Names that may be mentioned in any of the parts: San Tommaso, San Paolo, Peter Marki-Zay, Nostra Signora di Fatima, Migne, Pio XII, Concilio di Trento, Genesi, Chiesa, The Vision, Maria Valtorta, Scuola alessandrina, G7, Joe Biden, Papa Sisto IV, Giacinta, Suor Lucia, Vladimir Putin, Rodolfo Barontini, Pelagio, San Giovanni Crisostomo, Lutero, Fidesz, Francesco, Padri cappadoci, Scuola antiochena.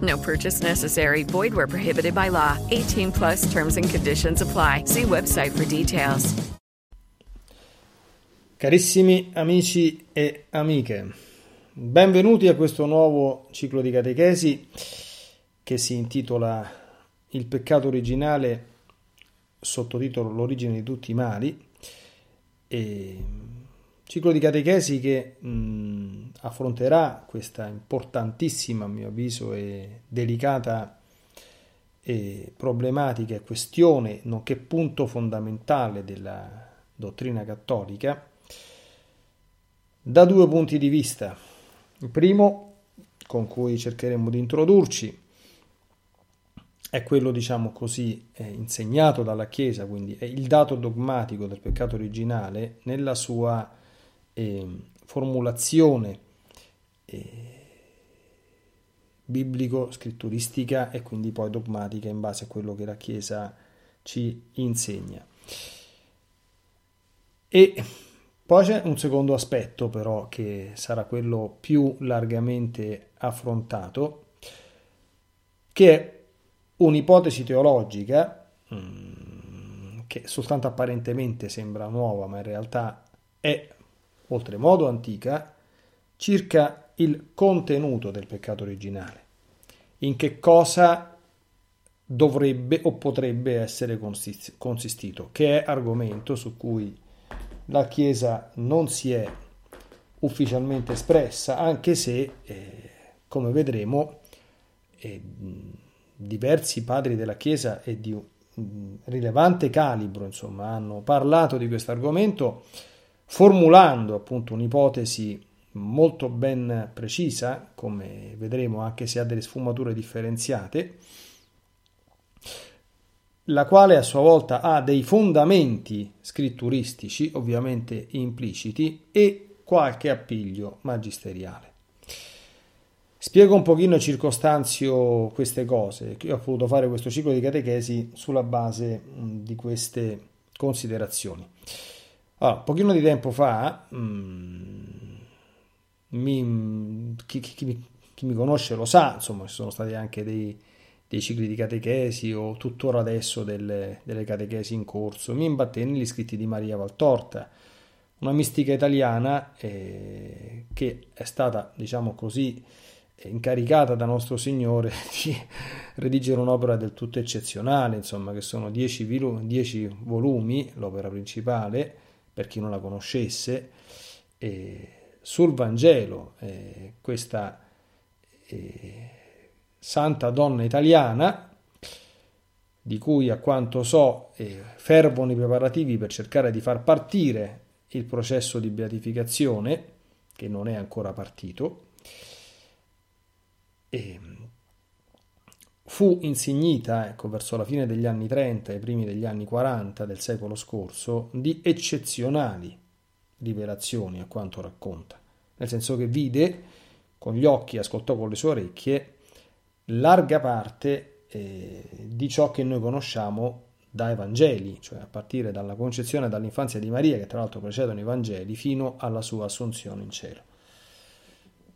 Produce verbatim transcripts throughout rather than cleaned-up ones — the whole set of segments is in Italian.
No purchase necessary. Void where prohibited by law. eighteen plus terms and conditions apply. See website for details. Carissimi amici e amiche, benvenuti a questo nuovo ciclo di catechesi che si intitola Il peccato originale, sottotitolo L'origine di tutti i mali. E ciclo di catechesi che mh, affronterà questa importantissima, a mio avviso, e delicata e problematica questione, nonché punto fondamentale della dottrina cattolica, da due punti di vista. Il primo, con cui cercheremo di introdurci, è quello, diciamo così, insegnato dalla Chiesa, quindi è il dato dogmatico del peccato originale nella sua eh, formulazione eh, biblico-scritturistica e quindi poi dogmatica in base a quello che la Chiesa ci insegna. E poi c'è un secondo aspetto, però, che sarà quello più largamente affrontato, che è un'ipotesi teologica che soltanto apparentemente sembra nuova, ma in realtà è oltremodo antica, circa il contenuto del peccato originale, in che cosa dovrebbe o potrebbe essere consistito, che è argomento su cui la Chiesa non si è ufficialmente espressa, anche se, eh, come vedremo, eh, diversi padri della Chiesa e di mh, rilevante calibro, insomma, hanno parlato di questo argomento, formulando appunto un'ipotesi molto ben precisa, come vedremo, anche se ha delle sfumature differenziate, la quale a sua volta ha dei fondamenti scritturistici ovviamente impliciti e qualche appiglio magisteriale. Spiego un pochino e circostanzio queste cose. Io ho voluto fare questo ciclo di catechesi sulla base di queste considerazioni. Allora, un pochino di tempo fa, mm, mi, chi, chi, chi mi conosce lo sa, insomma, ci sono stati anche dei dei cicli di catechesi o tuttora adesso delle, delle catechesi in corso, mi imbatté negli scritti di Maria Valtorta, una mistica italiana eh, che è stata, diciamo così, incaricata da Nostro Signore di redigere un'opera del tutto eccezionale, insomma, che sono dieci, vilu- dieci volumi, l'opera principale, per chi non la conoscesse, eh, sul Vangelo, eh, questa eh, Santa donna italiana, di cui a quanto so eh, fervono i preparativi per cercare di far partire il processo di beatificazione, che non è ancora partito. E fu insignita, ecco, verso la fine degli anni trenta e i primi degli anni quaranta del secolo scorso, di eccezionali rivelazioni, a quanto racconta, nel senso che vide con gli occhi, ascoltò con le sue orecchie larga parte eh, di ciò che noi conosciamo dai Vangeli, cioè a partire dalla concezione e dall'infanzia di Maria, che tra l'altro precedono i Vangeli, fino alla sua assunzione in cielo,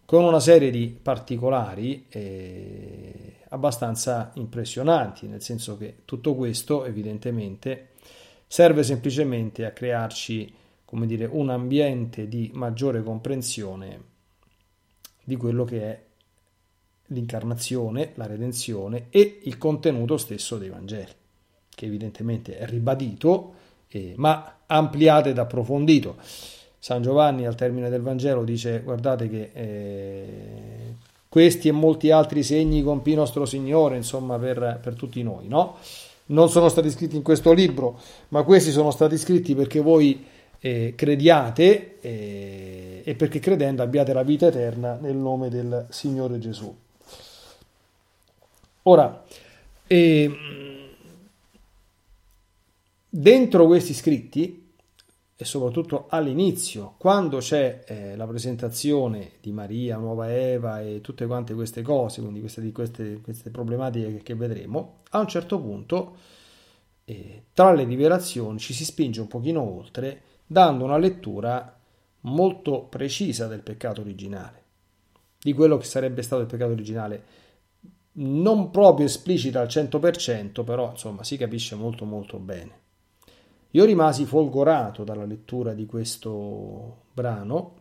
con una serie di particolari eh, abbastanza impressionanti, nel senso che tutto questo evidentemente serve semplicemente a crearci, come dire, un ambiente di maggiore comprensione di quello che è l'incarnazione, la redenzione e il contenuto stesso dei Vangeli, che evidentemente è ribadito, eh, ma ampliato ed approfondito. San Giovanni al termine del Vangelo dice: guardate che eh, questi e molti altri segni compì nostro Signore, insomma, per, per tutti noi, no? Non sono stati scritti in questo libro, ma questi sono stati scritti perché voi eh, crediate eh, e perché credendo abbiate la vita eterna nel nome del Signore Gesù. Ora, eh, dentro questi scritti, e soprattutto all'inizio, quando c'è eh, la presentazione di Maria, Nuova Eva e tutte quante queste cose, quindi queste, di queste, queste problematiche che, che vedremo, a un certo punto eh, tra le rivelazioni ci si spinge un pochino oltre, dando una lettura molto precisa del peccato originale, di quello che sarebbe stato il peccato originale, non proprio esplicita al cento per cento, però insomma si capisce molto molto bene. Io rimasi folgorato dalla lettura di questo brano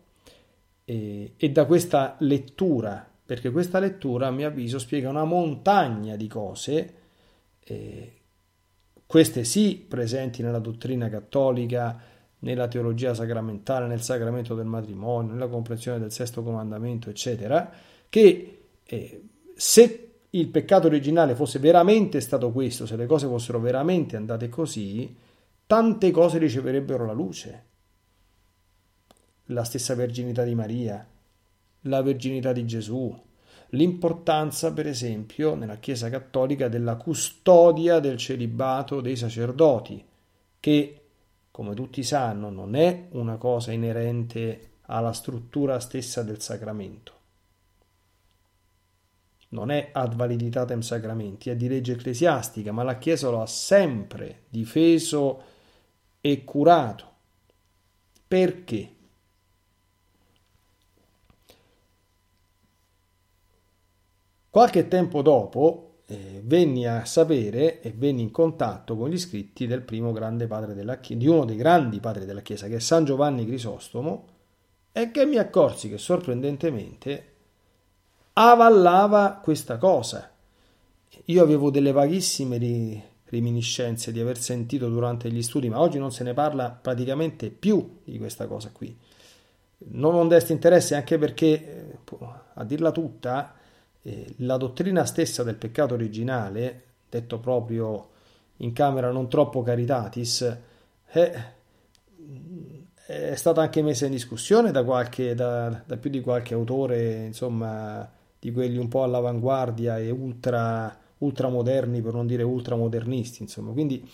e, e da questa lettura, perché questa lettura, a mio avviso, spiega una montagna di cose, eh, queste sì presenti nella dottrina cattolica, nella teologia sacramentale, nel sacramento del matrimonio, nella comprensione del sesto comandamento, eccetera, che eh, se il peccato originale fosse veramente stato questo, se le cose fossero veramente andate così, tante cose riceverebbero la luce. La stessa verginità di Maria, la verginità di Gesù, l'importanza, per esempio, nella Chiesa cattolica della custodia del celibato dei sacerdoti, che, come tutti sanno, non è una cosa inerente alla struttura stessa del sacramento. Non è ad validitatem sacramenti, è di legge ecclesiastica, ma la Chiesa lo ha sempre difeso e curato. Perché? Qualche tempo dopo eh, venni a sapere e venni in contatto con gli scritti del primo grande padre della Chiesa, di uno dei grandi padri della Chiesa, che è San Giovanni Crisostomo, e che mi accorsi che sorprendentemente avallava questa cosa. Io avevo delle vaghissime di reminiscenze di aver sentito durante gli studi, ma oggi non se ne parla praticamente più di questa cosa qui. Non desta interesse, anche perché, a dirla tutta, eh, la dottrina stessa del peccato originale, detto proprio in camera non troppo caritatis, è, è stata anche messa in discussione da qualche da, da più di qualche autore, insomma, di quelli un po' all'avanguardia e ultra ultramoderni, per non dire ultramodernisti, insomma. Quindi il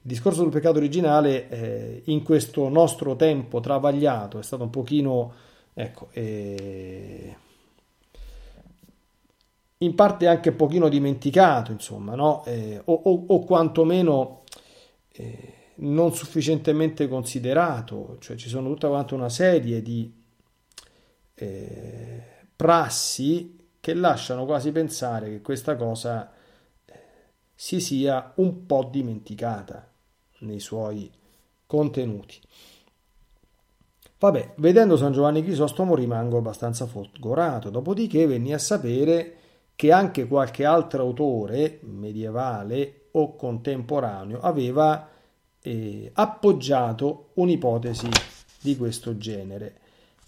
discorso del peccato originale eh, in questo nostro tempo travagliato è stato un pochino, ecco, eh, in parte anche un pochino dimenticato, insomma, no? eh, o, o, o quantomeno eh, non sufficientemente considerato. Cioè ci sono tutta quanta una serie di eh, prassi che lasciano quasi pensare che questa cosa si sia un po' dimenticata nei suoi contenuti. Vabbè, vedendo San Giovanni Crisostomo rimango abbastanza folgorato, dopodiché venni a sapere che anche qualche altro autore medievale o contemporaneo aveva eh, appoggiato un'ipotesi di questo genere.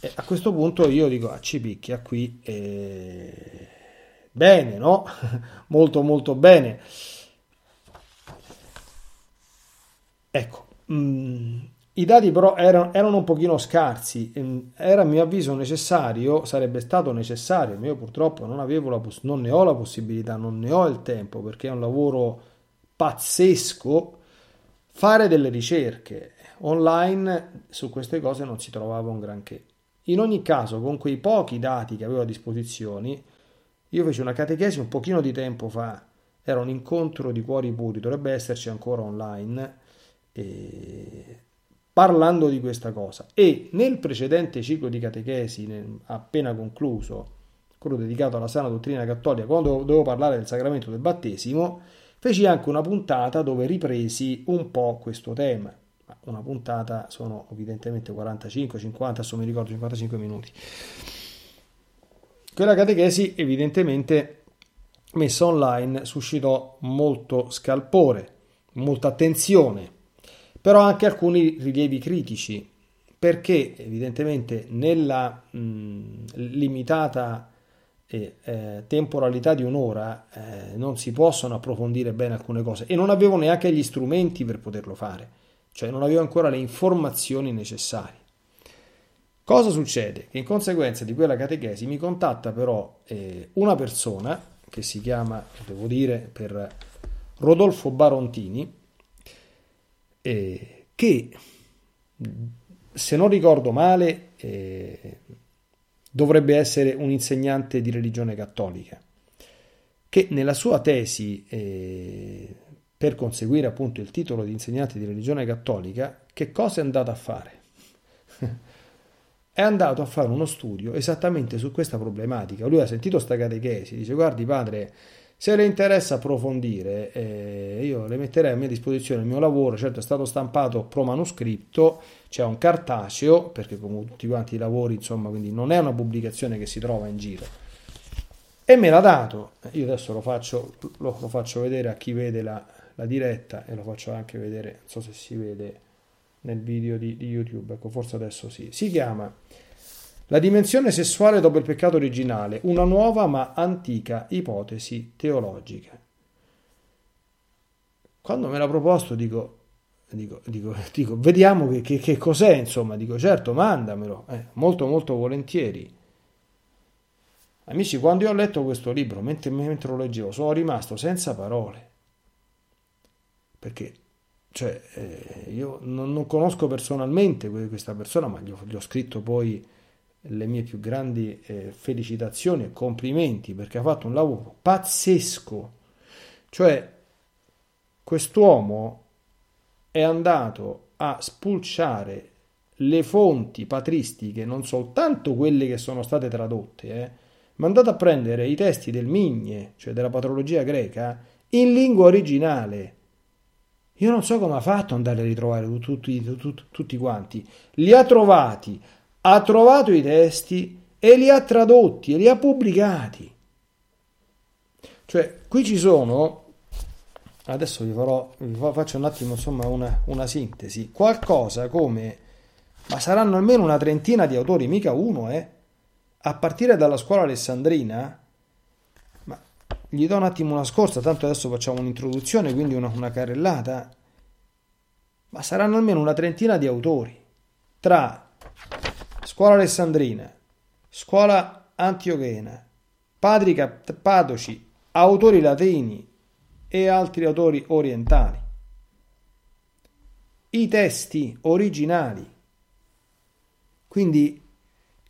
E a questo punto io dico: ah, ci picchia qui, eh... bene, no? molto molto bene. Ecco, mh, i dati però erano, erano un pochino scarsi, mh, era a mio avviso necessario, sarebbe stato necessario, ma io purtroppo non avevo la poss- non ne ho la possibilità, non ne ho il tempo, perché è un lavoro pazzesco, fare delle ricerche online su queste cose. Non si trovava un granché. In ogni caso, con quei pochi dati che avevo a disposizione, io feci una catechesi un pochino di tempo fa, era un incontro di cuori puri, dovrebbe esserci ancora online, eh, parlando di questa cosa. E nel precedente ciclo di catechesi, nel, appena concluso, quello dedicato alla sana dottrina cattolica, quando dovevo, dovevo parlare del sacramento del battesimo, feci anche una puntata dove ripresi un po' questo tema. Una puntata sono evidentemente quarantacinque cinquanta, adesso mi ricordo, cinquantacinque minuti. Quella catechesi, evidentemente messa online, suscitò molto scalpore, molta attenzione, però anche alcuni rilievi critici, perché evidentemente nella mh, limitata eh, eh, temporalità di un'ora eh, non si possono approfondire bene alcune cose, e non avevo neanche gli strumenti per poterlo fare, cioè non avevo ancora le informazioni necessarie. Cosa succede? Che in conseguenza di quella catechesi mi contatta però eh, una persona che si chiama, devo dire, per Rodolfo Barontini, eh, che, se non ricordo male, eh, dovrebbe essere un insegnante di religione cattolica, che nella sua tesi, eh, per conseguire appunto il titolo di insegnante di religione cattolica, che cosa è andato a fare? È andato a fare uno studio esattamente su questa problematica. Lui ha sentito sta catechesi, dice: guardi padre, se le interessa approfondire, eh, io le metterei a mia disposizione il mio lavoro. Certo, è stato stampato pro manuscritto, c'è cioè un cartaceo, perché come tutti quanti i lavori, insomma, quindi non è una pubblicazione che si trova in giro. E me l'ha dato. Io adesso lo faccio, lo, lo faccio vedere a chi vede la, la diretta, e lo faccio anche vedere, non so se si vede nel video di, di YouTube, ecco, forse adesso sì. Si chiama La dimensione sessuale dopo il peccato originale, una nuova ma antica ipotesi teologica. Quando me l'ha proposto dico, dico, dico, dico vediamo che, che, che cos'è, insomma, dico certo, mandamelo, eh, molto molto volentieri. Amici, quando io ho letto questo libro, mentre, mentre lo leggevo, sono rimasto senza parole, perché cioè, eh, io non, non conosco personalmente questa persona, ma gli ho, gli ho scritto poi le mie più grandi eh, felicitazioni e complimenti, perché ha fatto un lavoro pazzesco. Cioè, quest'uomo è andato a spulciare le fonti patristiche, non soltanto quelle che sono state tradotte, eh, ma è andato a prendere i testi del Migne, cioè della patrologia greca, in lingua originale. Io non so come ha fatto ad andare a ritrovare tutti, tutti, tutti quanti. Li ha trovati, ha trovato i testi e li ha tradotti e li ha pubblicati. Cioè, qui ci sono, adesso vi farò, vi faccio un attimo, insomma, una, una sintesi, qualcosa come, ma saranno almeno una trentina di autori, mica uno, eh? A partire dalla scuola alessandrina. Ma gli do un attimo una scorsa, tanto adesso facciamo un'introduzione, quindi una, una carrellata, ma saranno almeno una trentina di autori, tra Scuola alessandrina, scuola antiochena, padri cappadoci, autori latini e altri autori orientali. I testi originali. Quindi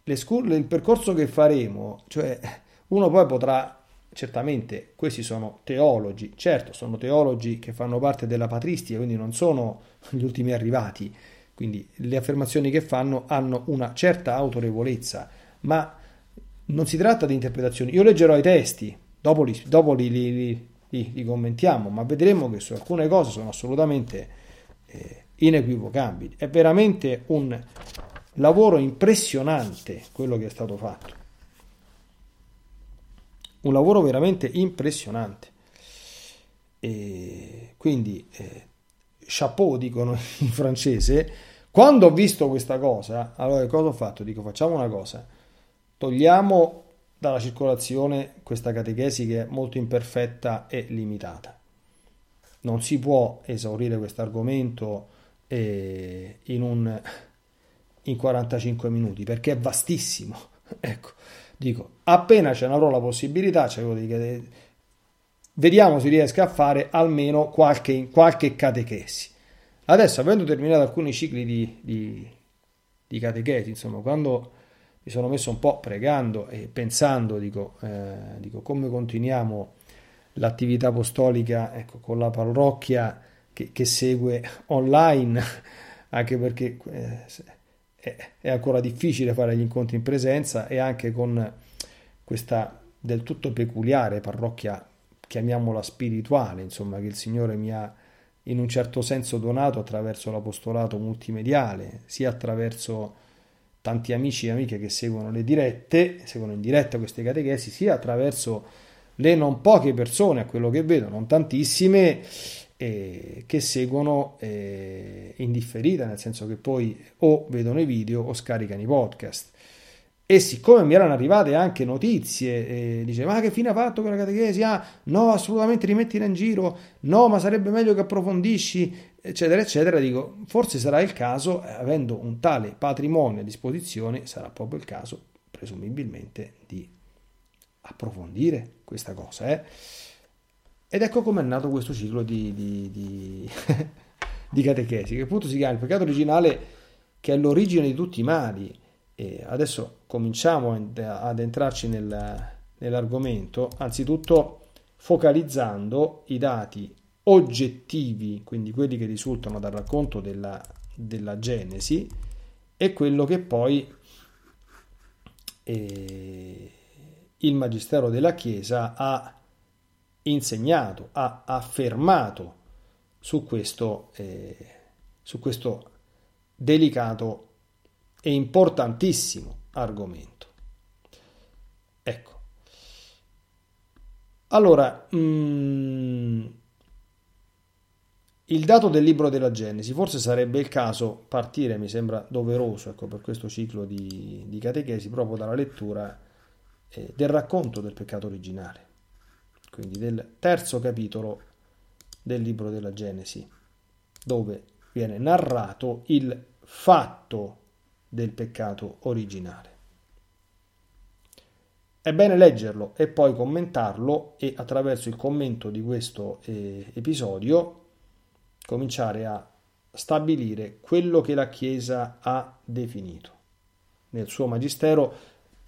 le scuole, il percorso che faremo, cioè uno poi potrà, certamente questi sono teologi, certo sono teologi che fanno parte della patristica, quindi non sono gli ultimi arrivati. Quindi le affermazioni che fanno hanno una certa autorevolezza, ma non si tratta di interpretazioni. Io leggerò i testi, dopo li, dopo li, li, li, li commentiamo, ma vedremo che su alcune cose sono assolutamente eh, inequivocabili. È veramente un lavoro impressionante quello che è stato fatto. Un lavoro veramente impressionante. E quindi... Eh, chapeau, dicono in francese. Quando ho visto questa cosa, allora cosa ho fatto? Dico, facciamo una cosa, togliamo dalla circolazione questa catechesi che è molto imperfetta e limitata. Non si può esaurire questo argomento eh, in un in quarantacinque minuti, perché è vastissimo. Ecco, dico, appena ce n'avrò la possibilità, cioè, vediamo se riesco a fare almeno qualche, qualche catechesi. Adesso, avendo terminato alcuni cicli di, di, di catechesi, insomma, quando mi sono messo un po' pregando e pensando, dico, eh, dico come continuiamo l'attività apostolica, ecco, con la parrocchia che, che segue online, anche perché eh, è ancora difficile fare gli incontri in presenza, e anche con questa del tutto peculiare parrocchia, chiamiamola spirituale, insomma, che il Signore mi ha in un certo senso donato attraverso l'apostolato multimediale, sia attraverso tanti amici e amiche che seguono le dirette, seguono in diretta queste catechesi, sia attraverso le non poche persone, a quello che vedo, non tantissime, eh, che seguono eh, in differita, nel senso che poi o vedono i video o scaricano i podcast. E siccome mi erano arrivate anche notizie, eh, diceva ma che fine ha fatto quella catechesi? Ah, no, assolutamente rimettila in giro, no, ma sarebbe meglio che approfondisci, eccetera, eccetera, dico, forse sarà il caso, eh, avendo un tale patrimonio a disposizione, sarà proprio il caso, presumibilmente, di approfondire questa cosa. Eh? Ed ecco come è nato questo ciclo di, di, di, di catechesi, che appunto si chiama il peccato originale, che è l'origine di tutti i mali. E adesso cominciamo ad entrarci nel, nell'argomento, anzitutto focalizzando i dati oggettivi, quindi quelli che risultano dal racconto della, della Genesi, e quello che poi eh, il Magistero della Chiesa ha insegnato, ha affermato su questo, eh, su questo delicato e importantissimo argomento. Ecco. Allora, mh, il dato del libro della Genesi, forse sarebbe il caso partire, mi sembra doveroso, ecco, per questo ciclo di, di catechesi, proprio dalla lettura eh, del racconto del peccato originale, quindi del terzo capitolo del libro della Genesi, dove viene narrato il fatto del peccato originale. È bene leggerlo e poi commentarlo, e attraverso il commento di questo eh, episodio cominciare a stabilire quello che la Chiesa ha definito nel suo magistero,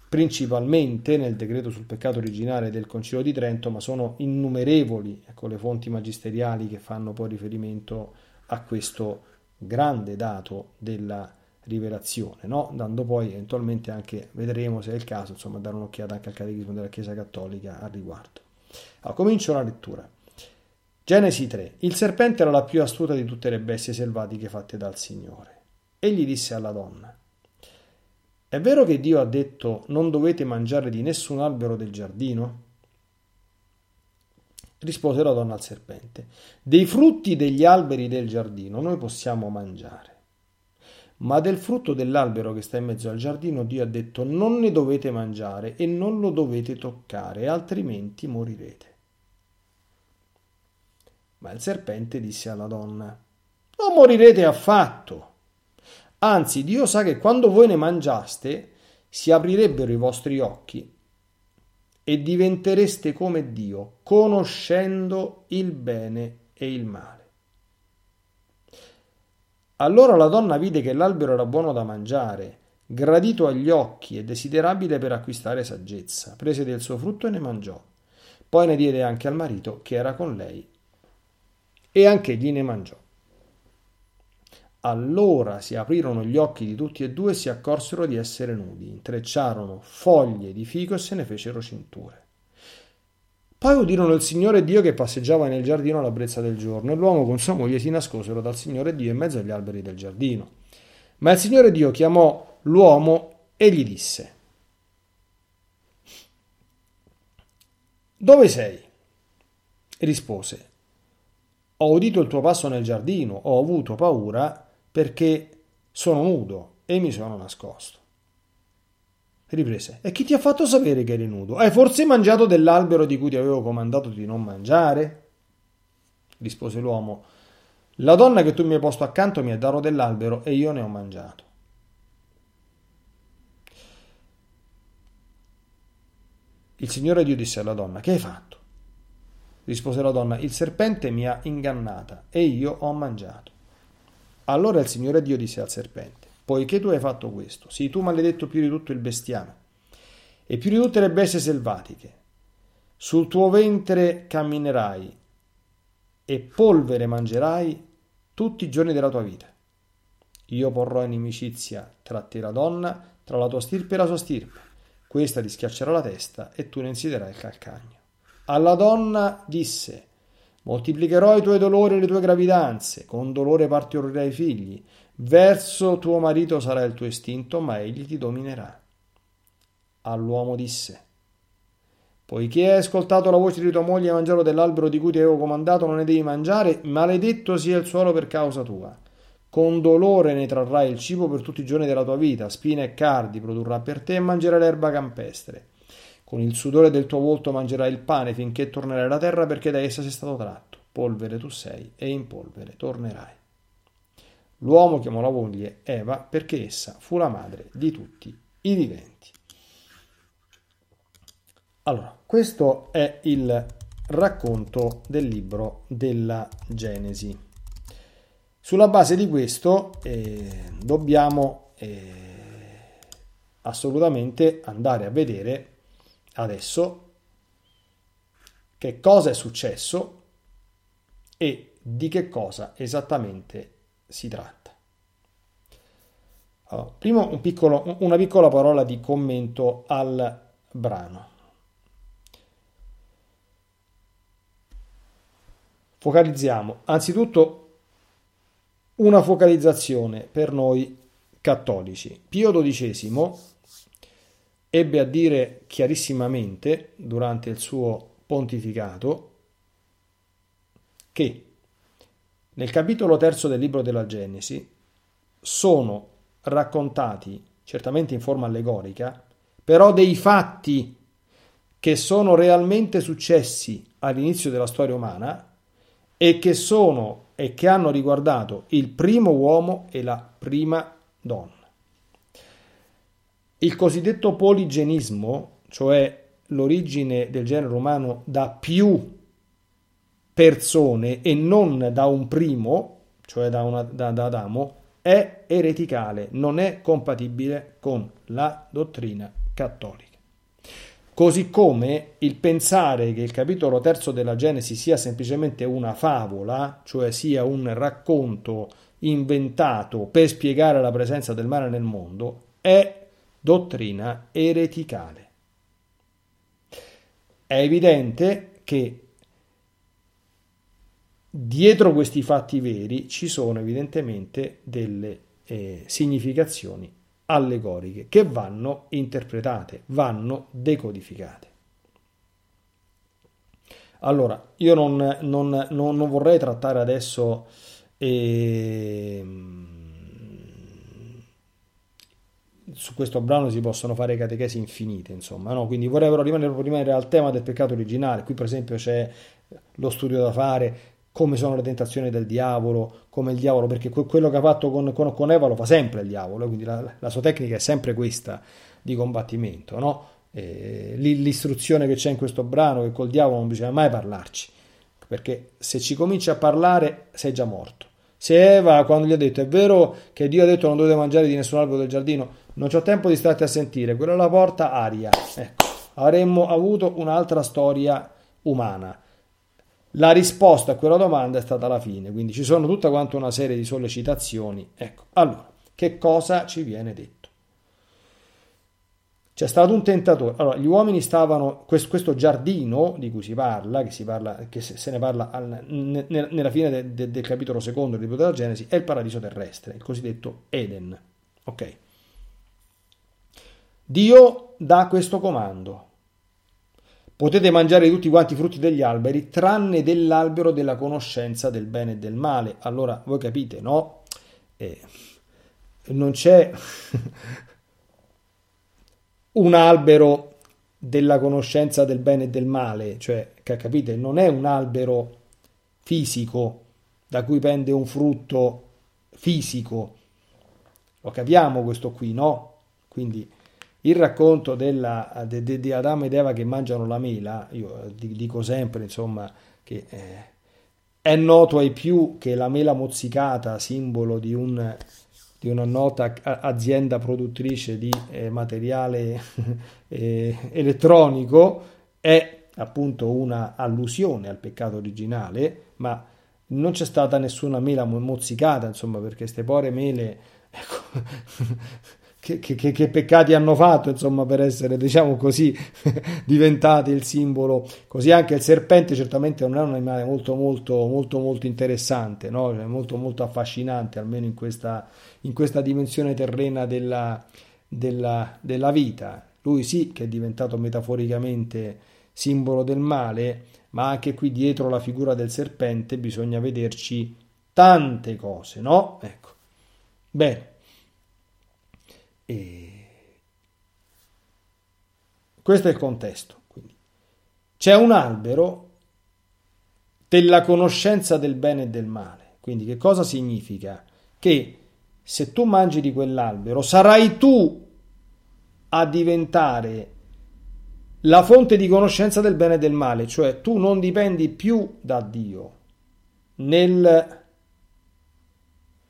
principalmente nel decreto sul peccato originale del Concilio di Trento, ma sono innumerevoli, ecco, le fonti magisteriali che fanno poi riferimento a questo grande dato della rivelazione, no? Dando poi eventualmente anche, vedremo se è il caso, insomma, dare un'occhiata anche al catechismo della Chiesa Cattolica al riguardo. Allora, comincio la lettura. Genesi tre. Il serpente era la più astuta di tutte le bestie selvatiche fatte dal Signore. Egli disse alla donna: è vero che Dio ha detto non dovete mangiare di nessun albero del giardino? Rispose la donna al serpente: dei frutti degli alberi del giardino noi possiamo mangiare, ma del frutto dell'albero che sta in mezzo al giardino Dio ha detto non ne dovete mangiare e non lo dovete toccare, altrimenti morirete. Ma il serpente disse alla donna: non morirete affatto, anzi Dio sa che quando voi ne mangiaste si aprirebbero i vostri occhi e diventereste come Dio, conoscendo il bene e il male. Allora la donna vide che l'albero era buono da mangiare, gradito agli occhi e desiderabile per acquistare saggezza. Prese del suo frutto e ne mangiò. Poi ne diede anche al marito che era con lei, e anch'egli ne mangiò. Allora si aprirono gli occhi di tutti e due e si accorsero di essere nudi. Intrecciarono foglie di fico e se ne fecero cinture. Poi udirono il Signore Dio che passeggiava nel giardino alla brezza del giorno, e l'uomo con sua moglie si nascosero dal Signore Dio in mezzo agli alberi del giardino. Ma il Signore Dio chiamò l'uomo e gli disse: dove sei? E rispose: ho udito il tuo passo nel giardino, ho avuto paura perché sono nudo e mi sono nascosto. Riprese: e chi ti ha fatto sapere che eri nudo? Hai forse mangiato dell'albero di cui ti avevo comandato di non mangiare? Rispose l'uomo: la donna che tu mi hai posto accanto mi ha dato dell'albero e io ne ho mangiato. Il Signore Dio disse alla donna: che hai fatto? Rispose la donna: il serpente mi ha ingannata e io ho mangiato. Allora il Signore Dio disse al serpente: poiché tu hai fatto questo, sii tu maledetto più di tutto il bestiame e più di tutte le bestie selvatiche. Sul tuo ventre camminerai e polvere mangerai tutti i giorni della tua vita. Io porrò inimicizia tra te e la donna, tra la tua stirpe e la sua stirpe. Questa ti schiaccerà la testa e tu ne insiderai il calcagno. Alla donna disse: moltiplicherò i tuoi dolori e le tue gravidanze, con dolore partorirai i figli. Verso tuo marito sarà il tuo istinto, ma egli ti dominerà. All'uomo disse: Poiché hai ascoltato la voce di tua moglie e mangiato dell'albero di cui ti avevo comandato, non ne devi mangiare, maledetto sia il suolo per causa tua. Con dolore ne trarrai il cibo per tutti i giorni della tua vita, spine e cardi produrrà per te e mangerai l'erba campestre. Con il sudore del tuo volto mangerai il pane finché tornerai alla terra, perché da essa sei stato tratto. Polvere tu sei e in polvere tornerai. L'uomo chiamò la moglie Eva perché essa fu la madre di tutti i viventi. Allora, questo è il racconto del libro della Genesi. Sulla base di questo eh, dobbiamo eh, assolutamente andare a vedere adesso che cosa è successo e di che cosa esattamente si tratta. Allora, prima un piccolo, una piccola parola di commento al brano. Focalizziamo anzitutto una focalizzazione per noi cattolici. Pio dodicesimo ebbe a dire chiarissimamente durante il suo pontificato che nel capitolo terzo del libro della Genesi sono raccontati, certamente in forma allegorica, però dei fatti che sono realmente successi all'inizio della storia umana e che sono e che hanno riguardato il primo uomo e la prima donna. Il cosiddetto poligenismo, cioè l'origine del genere umano da più persone e non da un primo, cioè da, una, da, da Adamo, è ereticale, non è compatibile con la dottrina cattolica. Così come il pensare che il capitolo terzo della Genesi sia semplicemente una favola, cioè sia un racconto inventato per spiegare la presenza del male nel mondo, è dottrina ereticale. È evidente che dietro questi fatti veri ci sono evidentemente delle eh, significazioni allegoriche che vanno interpretate, vanno decodificate. Allora, io non, non, non, non vorrei trattare adesso eh, su questo brano si possono fare catechesi infinite, insomma, no? Quindi vorrei però rimanere, rimanere al tema del peccato originale. Qui per esempio c'è lo studio da fare, come sono le tentazioni del diavolo, come il diavolo, perché quello che ha fatto con, con, con Eva lo fa sempre il diavolo, quindi la, la sua tecnica è sempre questa di combattimento, no? E l'istruzione che c'è in questo brano, che col diavolo non bisogna mai parlarci, perché se ci cominci a parlare sei già morto. Se Eva, quando gli ha detto, è vero che Dio ha detto non dovete mangiare di nessun albero del giardino, non c'ho tempo di starti a sentire, quella la porta aria, ecco, avremmo avuto un'altra storia umana. La risposta a quella domanda è stata la fine, quindi ci sono tutta quanta una serie di sollecitazioni. Ecco, allora, che cosa ci viene detto? C'è stato un tentatore. Allora, gli uomini stavano, questo giardino di cui si parla, che, si parla, che se ne parla al, nella fine de, de, del capitolo secondo del libro della Genesi, è il paradiso terrestre, il cosiddetto Eden. Ok. Dio dà questo comando. Potete mangiare tutti quanti i frutti degli alberi, tranne dell'albero della conoscenza del bene e del male. Allora, voi capite, no? Eh, non c'è un albero della conoscenza del bene e del male, cioè, capite, non è un albero fisico da cui pende un frutto fisico. Lo capiamo questo qui, no? Quindi il racconto della, di de, de Adamo ed Eva che mangiano la mela, io dico sempre, insomma, che eh, è noto ai più che la mela mozzicata, simbolo di, un, di una nota azienda produttrice di eh, materiale eh, elettronico, è appunto una allusione al peccato originale, ma non c'è stata nessuna mela mozzicata, insomma, perché ste pore mele, ecco, Che, che, che peccati hanno fatto, insomma, per essere, diciamo così, diventati il simbolo. Così anche il serpente certamente non è un animale molto molto molto molto interessante, no? Cioè, molto molto affascinante, almeno in questa, in questa dimensione terrena della, della, della vita. Lui sì che è diventato metaforicamente simbolo del male, ma anche qui dietro la figura del serpente bisogna vederci tante cose, no? Ecco. Bene. E... questo è il contesto. Quindi, c'è un albero della conoscenza del bene e del male. Quindi che cosa significa? Che se tu mangi di quell'albero sarai tu a diventare la fonte di conoscenza del bene e del male, cioè tu non dipendi più da Dio nel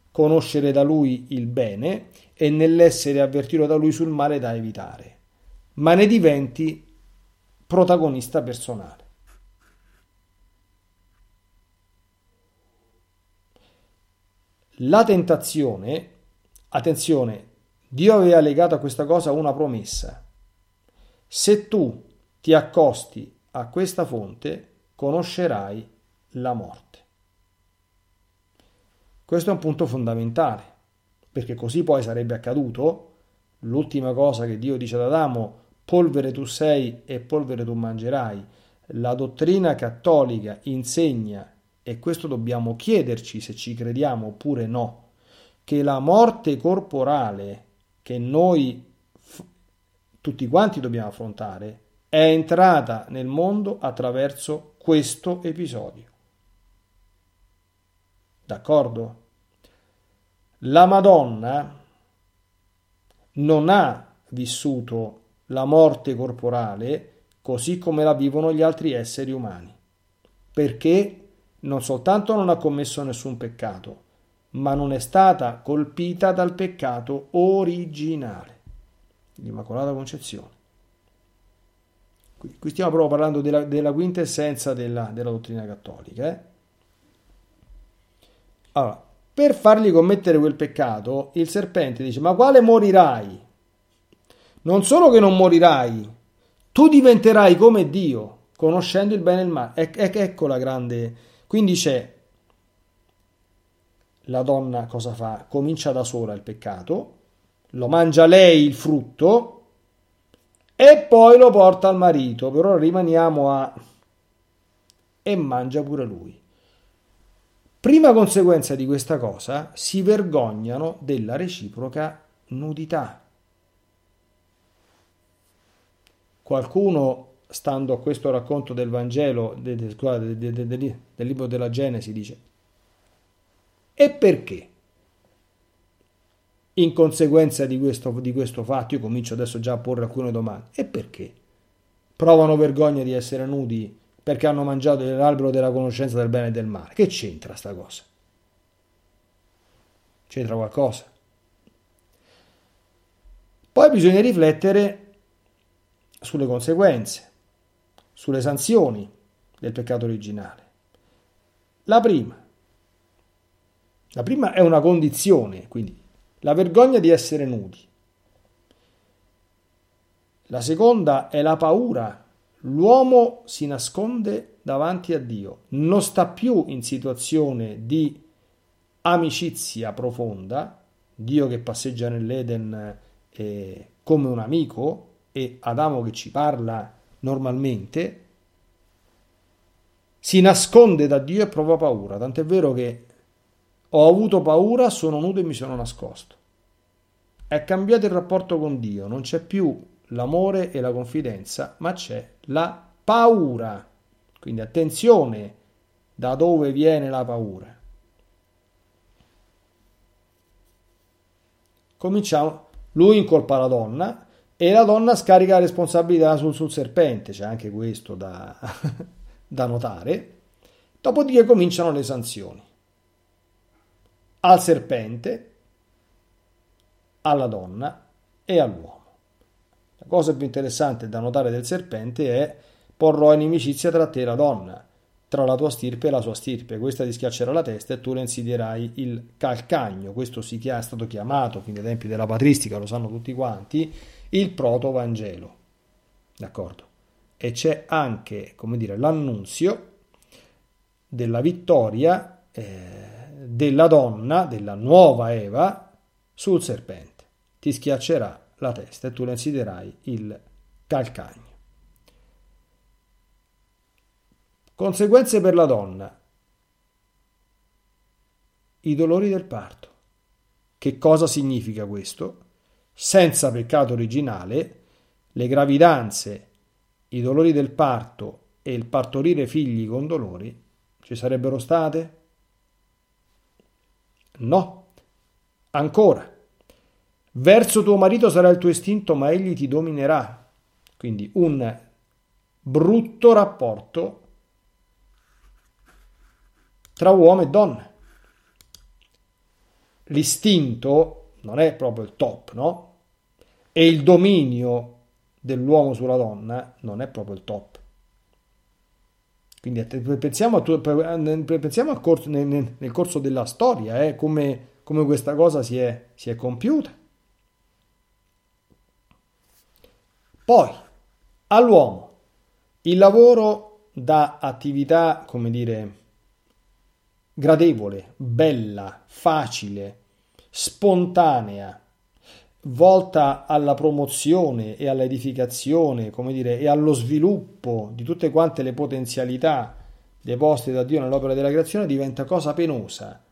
conoscere da Lui il bene e nell'essere avvertito da Lui sul male da evitare, ma ne diventi protagonista personale. La tentazione, attenzione, Dio aveva legato a questa cosa una promessa. Se tu ti accosti a questa fonte, conoscerai la morte. Questo è un punto fondamentale, perché così poi sarebbe accaduto l'ultima cosa che Dio dice ad Adamo: polvere tu sei e polvere tu mangerai. La dottrina cattolica insegna, e questo dobbiamo chiederci se ci crediamo oppure no, che la morte corporale che noi tutti quanti dobbiamo affrontare è entrata nel mondo attraverso questo episodio. D'accordo? La Madonna non ha vissuto la morte corporale così come la vivono gli altri esseri umani, perché non soltanto non ha commesso nessun peccato, ma non è stata colpita dal peccato originale, l'Immacolata Concezione. Qui, qui stiamo proprio parlando della, della quintessenza della, della dottrina cattolica. Eh? Allora, per fargli commettere quel peccato, il serpente dice: ma quale morirai? Non solo che non morirai, tu diventerai come Dio, conoscendo il bene e il male. E, e, ecco la grande... Quindi c'è... La donna cosa fa? Comincia da sola il peccato, lo mangia lei il frutto e poi lo porta al marito, però rimaniamo a e mangia pure lui. Prima conseguenza di questa cosa: si vergognano della reciproca nudità. Qualcuno, stando a questo racconto del Vangelo, del, del, del, del, del libro della Genesi, dice: e perché? In conseguenza di questo, di questo fatto, io comincio adesso già a porre alcune domande. E perché? Provano vergogna di essere nudi perché hanno mangiato dell'albero della conoscenza del bene e del male. Che c'entra sta cosa? C'entra qualcosa? Poi bisogna riflettere sulle conseguenze, sulle sanzioni del peccato originale. La prima, la prima è una condizione, quindi la vergogna di essere nudi. La seconda è la paura. L'uomo si nasconde davanti a Dio, non sta più in situazione di amicizia profonda, Dio che passeggia nell'Eden eh, come un amico e Adamo che ci parla normalmente, si nasconde da Dio e prova paura, tant'è vero che ho avuto paura, sono nudo e mi sono nascosto. È cambiato il rapporto con Dio, non c'è più l'amore e la confidenza, ma c'è la paura. Quindi attenzione da dove viene la paura. Cominciamo, lui incolpa la donna e la donna scarica la responsabilità sul, sul serpente, c'è anche questo da, da notare. Dopodiché cominciano le sanzioni. Al serpente, alla donna e all'uomo. La cosa più interessante da notare del serpente è: porrò inimicizia tra te e la donna, tra la tua stirpe e la sua stirpe, questa ti schiaccerà la testa e tu le insidierai il calcagno. Questo si è stato chiamato, fin dai tempi della patristica, lo sanno tutti quanti, il protovangelo. D'accordo? E c'è anche, come dire, l'annunzio della vittoria eh, della donna, della nuova Eva, sul serpente. Ti schiaccerà la testa e tu le insidierai il calcagno. Conseguenze per la donna. I dolori del parto. Che cosa significa questo? Senza peccato originale, le gravidanze, i dolori del parto e il partorire figli con dolori ci sarebbero state? No. Ancora. Verso tuo marito sarà il tuo istinto, ma egli ti dominerà. Quindi un brutto rapporto tra uomo e donna. L'istinto non è proprio il top, no? E il dominio dell'uomo sulla donna non è proprio il top. Quindi pensiamo, a, pensiamo al corso, nel, nel corso della storia, eh, come, come questa cosa si è, si è compiuta. Poi, all'uomo, il lavoro dà attività, come dire, gradevole, bella, facile, spontanea, volta alla promozione e all'edificazione, come dire, e allo sviluppo di tutte quante le potenzialità deposte da Dio nell'opera della creazione, diventa cosa penosa,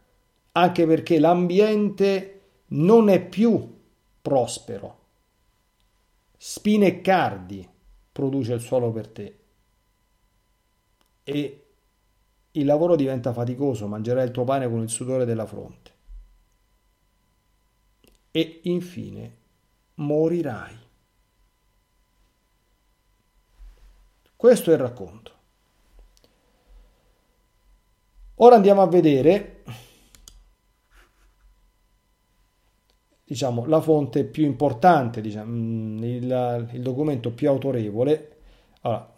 anche perché l'ambiente non è più prospero. Spine e cardi produce il suolo per te e il lavoro diventa faticoso, mangerai il tuo pane con il sudore della fronte e infine morirai. Questo è il racconto. Ora andiamo a vedere, diciamo, la fonte più importante, diciamo, il, il documento più autorevole, allora,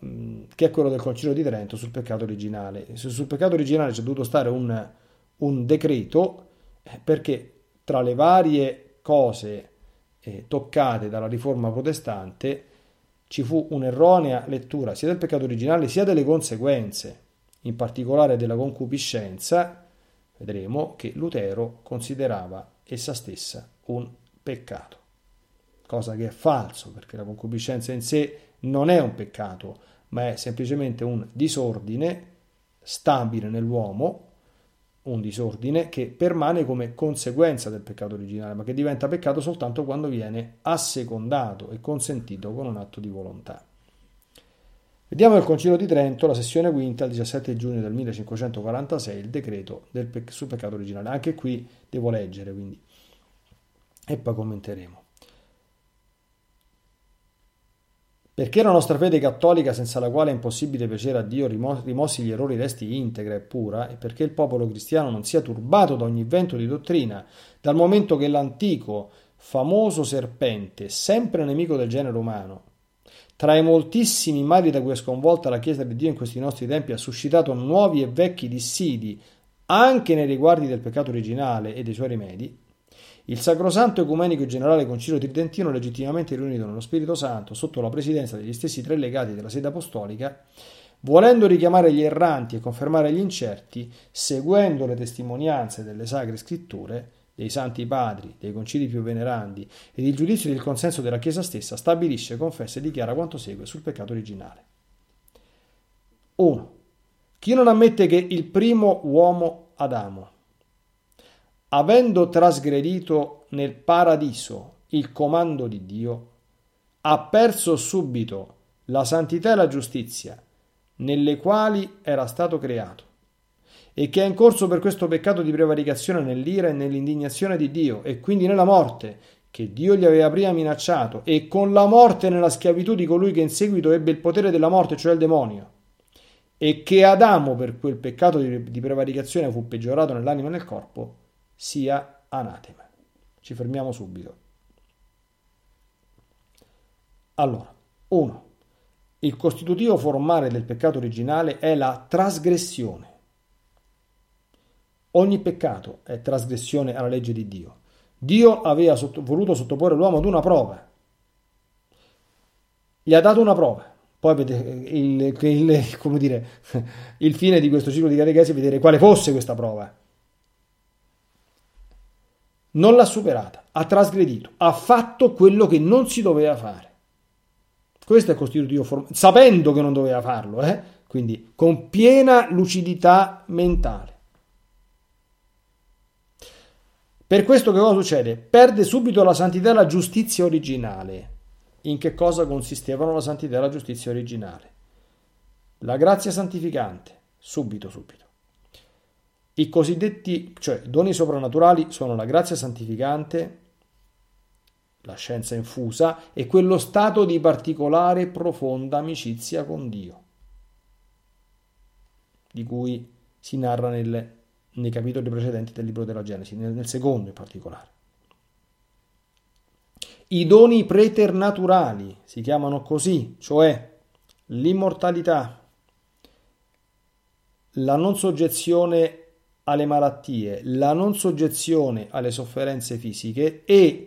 che è quello del Concilio di Trento sul peccato originale. Sul peccato originale c'è dovuto stare un, un decreto, perché tra le varie cose eh, toccate dalla riforma protestante ci fu un'erronea lettura sia del peccato originale sia delle conseguenze, in particolare della concupiscenza. Vedremo che Lutero considerava essa stessa un peccato, cosa che è falso, perché la concupiscenza in sé non è un peccato, ma è semplicemente un disordine stabile nell'uomo, un disordine che permane come conseguenza del peccato originale, ma che diventa peccato soltanto quando viene assecondato e consentito con un atto di volontà. Vediamo il Concilio di Trento, la sessione quinta, il diciassette giugno del millecinquecentoquarantasei, il decreto del pe- sul peccato originale. Anche qui devo leggere, quindi, e poi commenteremo. Perché la nostra fede cattolica, senza la quale è impossibile piacere a Dio, rimossi gli errori resti integra e pura, e perché il popolo cristiano non sia turbato da ogni vento di dottrina, dal momento che l'antico, famoso serpente, sempre nemico del genere umano, tra i moltissimi mali da cui è sconvolta la Chiesa di Dio in questi nostri tempi, ha suscitato nuovi e vecchi dissidi anche nei riguardi del peccato originale e dei suoi rimedi, il Sacrosanto Ecumenico e Generale Concilio Tridentino, legittimamente riunito nello Spirito Santo, sotto la presidenza degli stessi tre legati della sede apostolica, volendo richiamare gli erranti e confermare gli incerti, seguendo le testimonianze delle Sacre Scritture, dei Santi Padri, dei concili più venerandi ed il giudizio del consenso della Chiesa stessa, stabilisce, confessa e dichiara quanto segue sul peccato originale. uno. Chi non ammette che il primo uomo, Adamo, avendo trasgredito nel paradiso il comando di Dio, ha perso subito la santità e la giustizia nelle quali era stato creato, e che è incorso per questo peccato di prevaricazione nell'ira e nell'indignazione di Dio, e quindi nella morte che Dio gli aveva prima minacciato, e con la morte nella schiavitù di colui che in seguito ebbe il potere della morte, cioè il demonio, e che Adamo per quel peccato di prevaricazione fu peggiorato nell'anima e nel corpo, sia anatema. Ci fermiamo subito. Allora, uno. Il costitutivo formale del peccato originale è la trasgressione. Ogni peccato è trasgressione alla legge di Dio. Dio aveva sotto, voluto sottoporre l'uomo ad una prova. Gli ha dato una prova. Poi il, il, come dire, il fine di questo ciclo di catechesi è vedere quale fosse questa prova. Non l'ha superata, ha trasgredito, ha fatto quello che non si doveva fare. Questo è costitutivo formale, sapendo che non doveva farlo, eh? quindi con piena lucidità mentale. Per questo che cosa succede? Perde subito la santità e la giustizia originale. In che cosa consistevano la santità e la giustizia originale? La grazia santificante, subito subito. I cosiddetti, cioè doni soprannaturali, sono la grazia santificante, la scienza infusa e quello stato di particolare e profonda amicizia con Dio, di cui si narra nel, nei capitoli precedenti del libro della Genesi, nel, nel secondo in particolare. I doni preternaturali si chiamano così, cioè l'immortalità, la non soggezione alle malattie, la non soggezione alle sofferenze fisiche e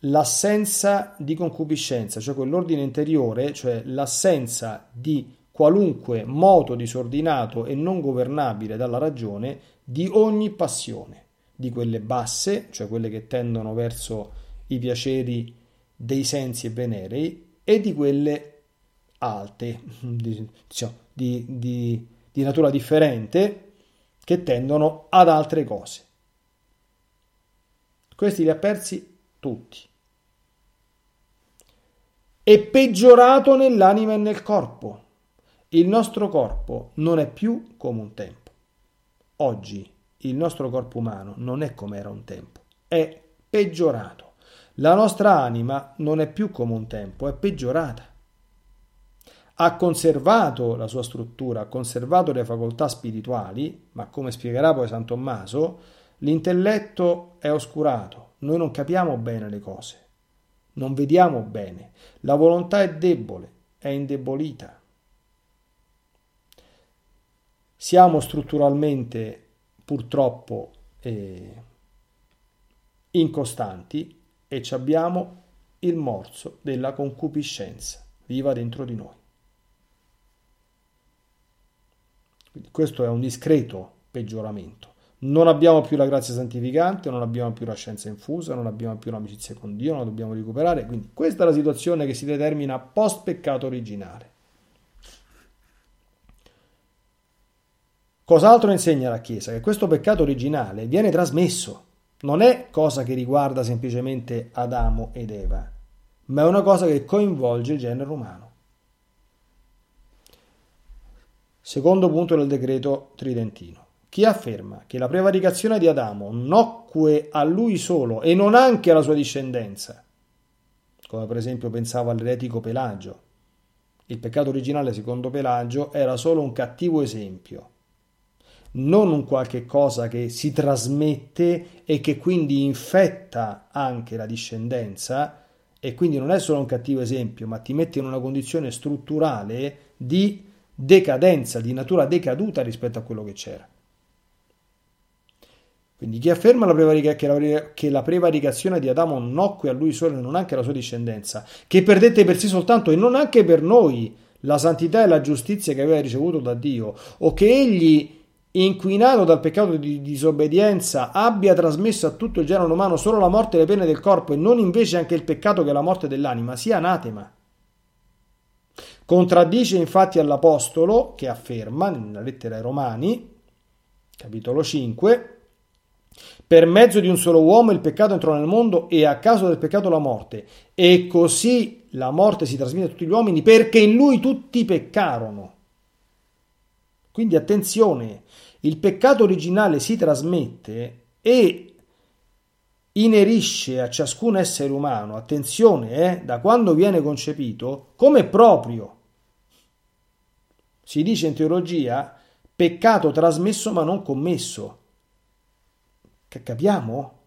l'assenza di concupiscenza, cioè quell'ordine interiore, cioè l'assenza di qualunque moto disordinato e non governabile dalla ragione di ogni passione, di quelle basse, cioè quelle che tendono verso i piaceri dei sensi e venerei, e di quelle alte, di, di, di, di natura differente, che tendono ad altre cose. Questi li ha persi tutti. È peggiorato nell'anima e nel corpo. Il nostro corpo non è più come un tempo. Oggi il nostro corpo umano non è come era un tempo, è peggiorato. La nostra anima non è più come un tempo, è peggiorata. Ha conservato la sua struttura, ha conservato le facoltà spirituali, ma come spiegherà poi San Tommaso, l'intelletto è oscurato. Noi non capiamo bene le cose, non vediamo bene, la volontà è debole, è indebolita. Siamo strutturalmente purtroppo eh, incostanti e ci abbiamo il morso della concupiscenza viva dentro di noi. Quindi questo è un discreto peggioramento. Non abbiamo più la grazia santificante, non abbiamo più la scienza infusa, non abbiamo più l'amicizia con Dio, non la dobbiamo recuperare. Quindi questa è la situazione che si determina post peccato originale. Cos'altro insegna la Chiesa? Che questo peccato originale viene trasmesso. Non è cosa che riguarda semplicemente Adamo ed Eva, ma è una cosa che coinvolge il genere umano. Secondo punto del decreto tridentino. Chi afferma che la prevaricazione di Adamo nocque a lui solo e non anche alla sua discendenza, come per esempio pensava l'eretico Pelagio, il peccato originale secondo Pelagio era solo un cattivo esempio, non un qualche cosa che si trasmette e che quindi infetta anche la discendenza, e quindi non è solo un cattivo esempio, ma ti mette in una condizione strutturale di decadenza, di natura decaduta rispetto a quello che c'era. Quindi chi afferma la prevarica, che, la, che la prevaricazione di Adamo nocque a lui solo e non anche alla sua discendenza, che perdette per sé soltanto e non anche per noi la santità e la giustizia che aveva ricevuto da Dio, o che egli, inquinato dal peccato di disobbedienza, abbia trasmesso a tutto il genere umano solo la morte e le pene del corpo e non invece anche il peccato che è la morte dell'anima, sia anatema. Contraddice infatti all'Apostolo che afferma nella lettera ai Romani, capitolo cinque, per mezzo di un solo uomo il peccato entrò nel mondo e a causa del peccato la morte, e così la morte si trasmette a tutti gli uomini perché in lui tutti peccarono. Quindi attenzione, il peccato originale si trasmette e inerisce a ciascun essere umano, attenzione, eh, da quando viene concepito, come proprio. Si dice in teologia peccato trasmesso ma non commesso. Che capiamo?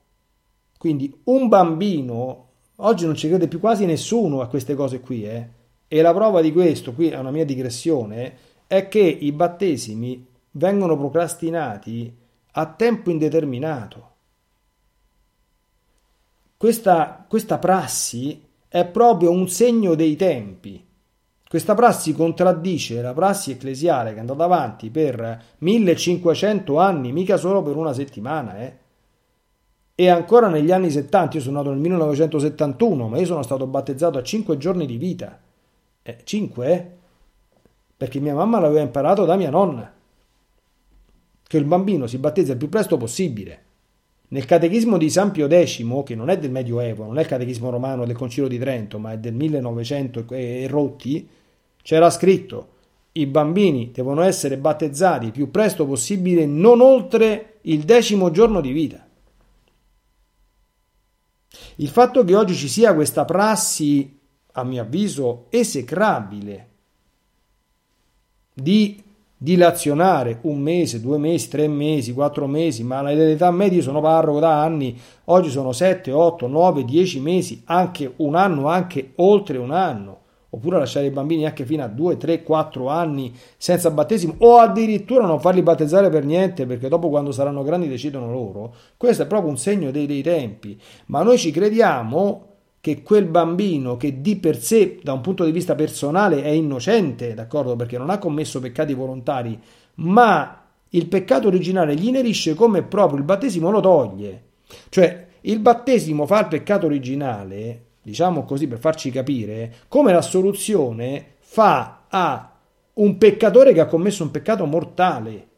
Quindi un bambino, oggi non ci crede più quasi nessuno a queste cose qui, eh? E la prova di questo, qui è una mia digressione, è che i battesimi vengono procrastinati a tempo indeterminato. Questa, questa prassi è proprio un segno dei tempi. Questa prassi contraddice la prassi ecclesiale che è andata avanti per millecinquecento anni, mica solo per una settimana, eh? E ancora negli anni settanta, io sono nato nel millenovecentosettantuno, ma io sono stato battezzato a cinque giorni di vita. cinque? Eh, eh? perché mia mamma l'aveva imparato da mia nonna, che il bambino si battezza il più presto possibile. Nel catechismo di San Pio decimo, che non è del Medioevo, non è il catechismo romano del Concilio di Trento, ma è del millenovecento e rotti, c'era scritto: i bambini devono essere battezzati il più presto possibile, non oltre il decimo giorno di vita. Il fatto che oggi ci sia questa prassi, a mio avviso, esecrabile di dilazionare un mese, due mesi, tre mesi, quattro mesi, ma l'età media, io sono parroco da anni, oggi sono sette, otto, nove, dieci mesi, anche un anno, anche oltre un anno, oppure lasciare i bambini anche fino a due, tre, quattro anni senza battesimo, o addirittura non farli battezzare per niente, perché dopo quando saranno grandi decidono loro. Questo è proprio un segno dei, dei tempi, ma noi ci crediamo che quel bambino, che di per sé da un punto di vista personale è innocente, d'accordo, perché non ha commesso peccati volontari, ma il peccato originale gli inerisce come proprio, il battesimo lo toglie. Cioè il battesimo fa il peccato originale, diciamo così per farci capire, come l'assoluzione fa a un peccatore che ha commesso un peccato mortale.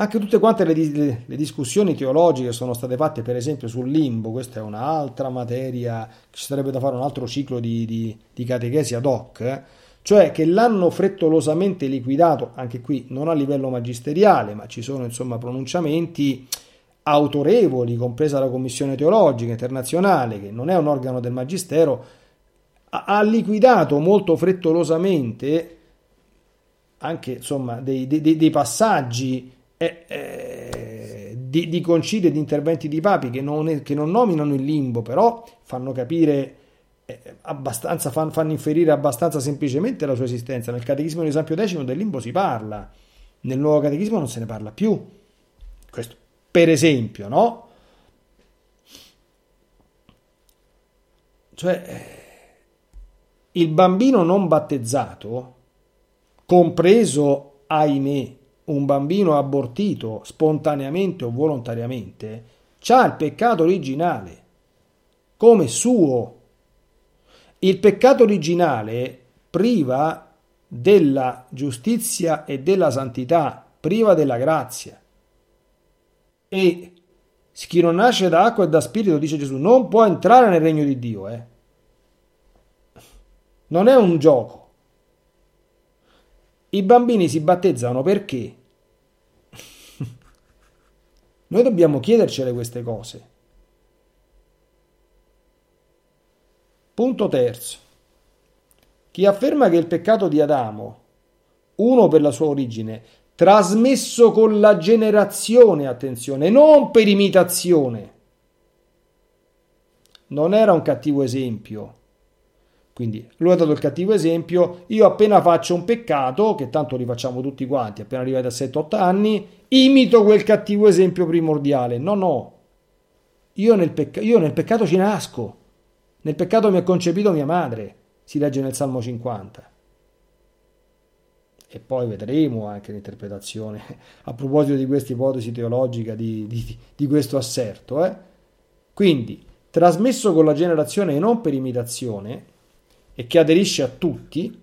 Anche tutte quante le, le, le discussioni teologiche sono state fatte, per esempio, sul limbo. Questa è un'altra materia, ci sarebbe da fare un altro ciclo di, di, di catechesi ad hoc, eh? Cioè che l'hanno frettolosamente liquidato, anche qui non a livello magisteriale, ma ci sono insomma pronunciamenti autorevoli, compresa la Commissione Teologica Internazionale, che non è un organo del Magistero, ha, ha liquidato molto frettolosamente anche insomma dei, dei, dei passaggi Eh, eh, di, di concili e di interventi di papi che non, è, che non nominano il limbo, però fanno capire eh, abbastanza, fan, fanno inferire abbastanza semplicemente la sua esistenza. Nel catechismo di San Pio decimo del limbo si parla, nel nuovo catechismo non se ne parla più. Questo per esempio, no? Cioè eh, il bambino non battezzato, compreso, ahimè, un bambino abortito spontaneamente o volontariamente, c'ha il peccato originale come suo. Il peccato originale priva della giustizia e della santità, priva della grazia. E chi non nasce da acqua e da spirito, dice Gesù, non può entrare nel regno di Dio. Eh? Non è un gioco. I bambini si battezzano perché? Noi dobbiamo chiedercele queste cose. Punto terzo. Chi afferma che il peccato di Adamo, uno per la sua origine, trasmesso con la generazione, attenzione, non per imitazione, non era un cattivo esempio. Quindi lui ha dato il cattivo esempio: io appena faccio un peccato, che tanto li facciamo tutti quanti, appena arrivati a sette otto anni, imito quel cattivo esempio primordiale. No, no, io nel, pecca- io nel peccato ci nasco, nel peccato mi ha concepito mia madre, si legge nel Salmo cinquanta. E poi vedremo anche l'interpretazione a proposito di questa ipotesi teologica di, di, di questo asserto. Eh? Quindi, trasmesso con la generazione e non per imitazione, e che aderisce a tutti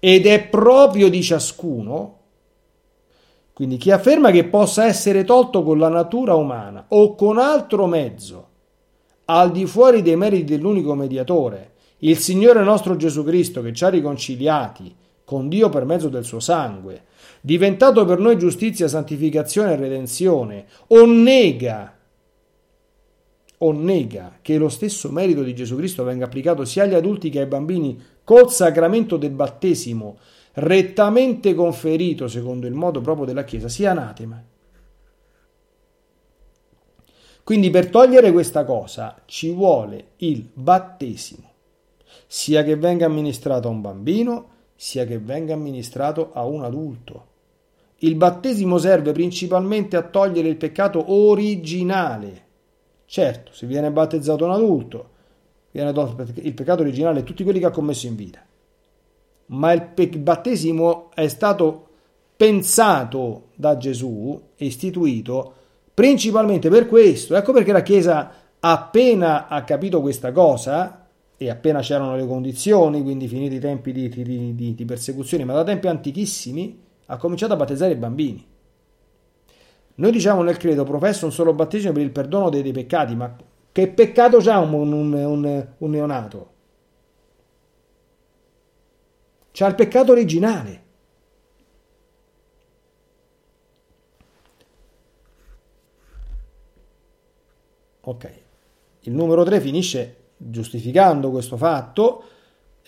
ed è proprio di ciascuno. Quindi chi afferma che possa essere tolto con la natura umana o con altro mezzo, al di fuori dei meriti dell'unico mediatore, il Signore nostro Gesù Cristo, che ci ha riconciliati con Dio per mezzo del suo sangue, diventato per noi giustizia, santificazione e redenzione, o nega o nega che lo stesso merito di Gesù Cristo venga applicato sia agli adulti che ai bambini col sacramento del battesimo, rettamente conferito secondo il modo proprio della Chiesa, sia anatema. Quindi per togliere questa cosa ci vuole il battesimo, sia che venga amministrato a un bambino, sia che venga amministrato a un adulto. Il battesimo serve principalmente a togliere il peccato originale. Certo, se viene battezzato un adulto, viene tolto il peccato originale e tutti quelli che ha commesso in vita. Ma il pe- battesimo è stato pensato da Gesù, istituito, principalmente per questo. Ecco perché la Chiesa, appena ha capito questa cosa, e appena c'erano le condizioni, quindi finiti i tempi di, di, di, di persecuzione, ma da tempi antichissimi, ha cominciato a battezzare i bambini. Noi diciamo nel credo: professa un solo battesimo per il perdono dei, dei peccati, ma che peccato c'ha un, un, un, un neonato? C'ha il peccato originale. Ok, il numero tre finisce giustificando questo fatto,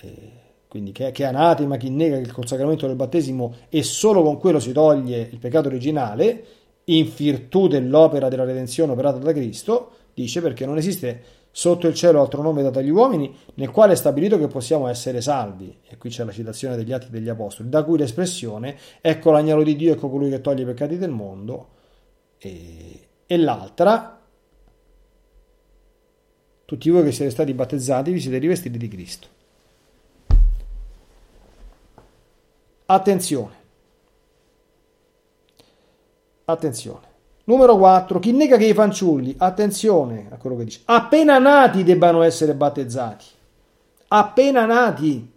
eh, quindi che, che anatema chi nega che col sacramento del battesimo e solo con quello si toglie il peccato originale, in virtù dell'opera della redenzione operata da Cristo, dice, perché non esiste sotto il cielo altro nome dato agli uomini nel quale è stabilito che possiamo essere salvi. E qui c'è la citazione degli Atti degli Apostoli, da cui l'espressione ecco l'agnello di Dio, ecco colui che toglie i peccati del mondo, e, e l'altra: tutti voi che siete stati battezzati vi siete rivestiti di Cristo. Attenzione. Attenzione. Numero quattro. Chi nega che i fanciulli, attenzione a quello che dice, appena nati debbano essere battezzati. Appena nati.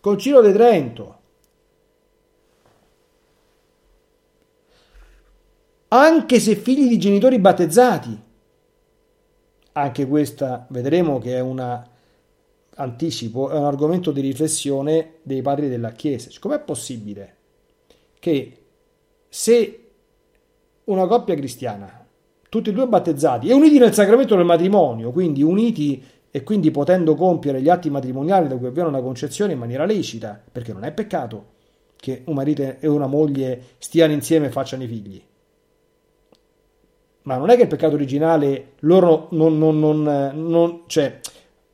Concilio di Trento. Anche se figli di genitori battezzati. Anche questa vedremo che è un anticipo, è un argomento di riflessione dei padri della Chiesa. Cioè, com'è possibile che se una coppia cristiana, tutti e due battezzati e uniti nel sacramento del matrimonio, quindi uniti e quindi potendo compiere gli atti matrimoniali da cui avviene una concezione in maniera lecita, perché non è peccato che un marito e una moglie stiano insieme e facciano i figli, ma non è che il peccato originale loro non, non, non, non cioè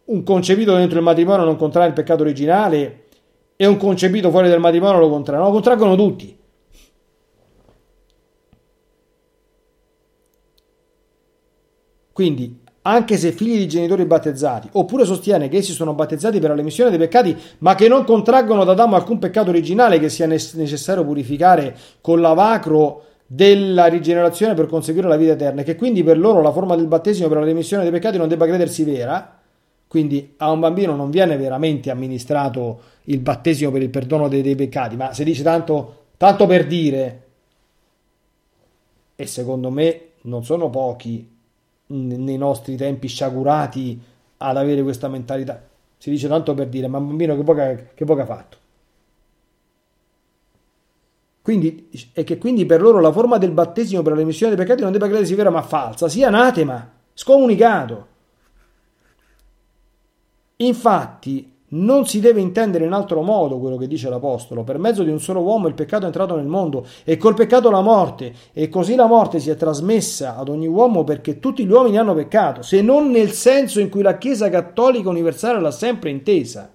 un concepito dentro il matrimonio non contrae il peccato originale e un concepito fuori del matrimonio lo contrae, no, lo contraggono tutti. Quindi anche se figli di genitori battezzati, oppure sostiene che essi sono battezzati per la remissione dei peccati ma che non contraggono da Adamo alcun peccato originale che sia necessario purificare con l'avacro della rigenerazione per conseguire la vita eterna, e che quindi per loro la forma del battesimo per la remissione dei peccati non debba credersi vera, quindi a un bambino non viene veramente amministrato il battesimo per il perdono dei, dei peccati, ma si dice tanto, tanto per dire. E secondo me non sono pochi nei nostri tempi sciagurati ad avere questa mentalità, si dice tanto per dire, ma un bambino che poco, che poco ha fatto. Quindi, e che quindi per loro la forma del battesimo per la remissione dei peccati non debba credersi vera ma falsa, sia anatema, scomunicato. Infatti non si deve intendere in altro modo quello che dice l'Apostolo: per mezzo di un solo uomo il peccato è entrato nel mondo e col peccato la morte, e così la morte si è trasmessa ad ogni uomo perché tutti gli uomini hanno peccato, se non nel senso in cui la Chiesa cattolica universale l'ha sempre intesa.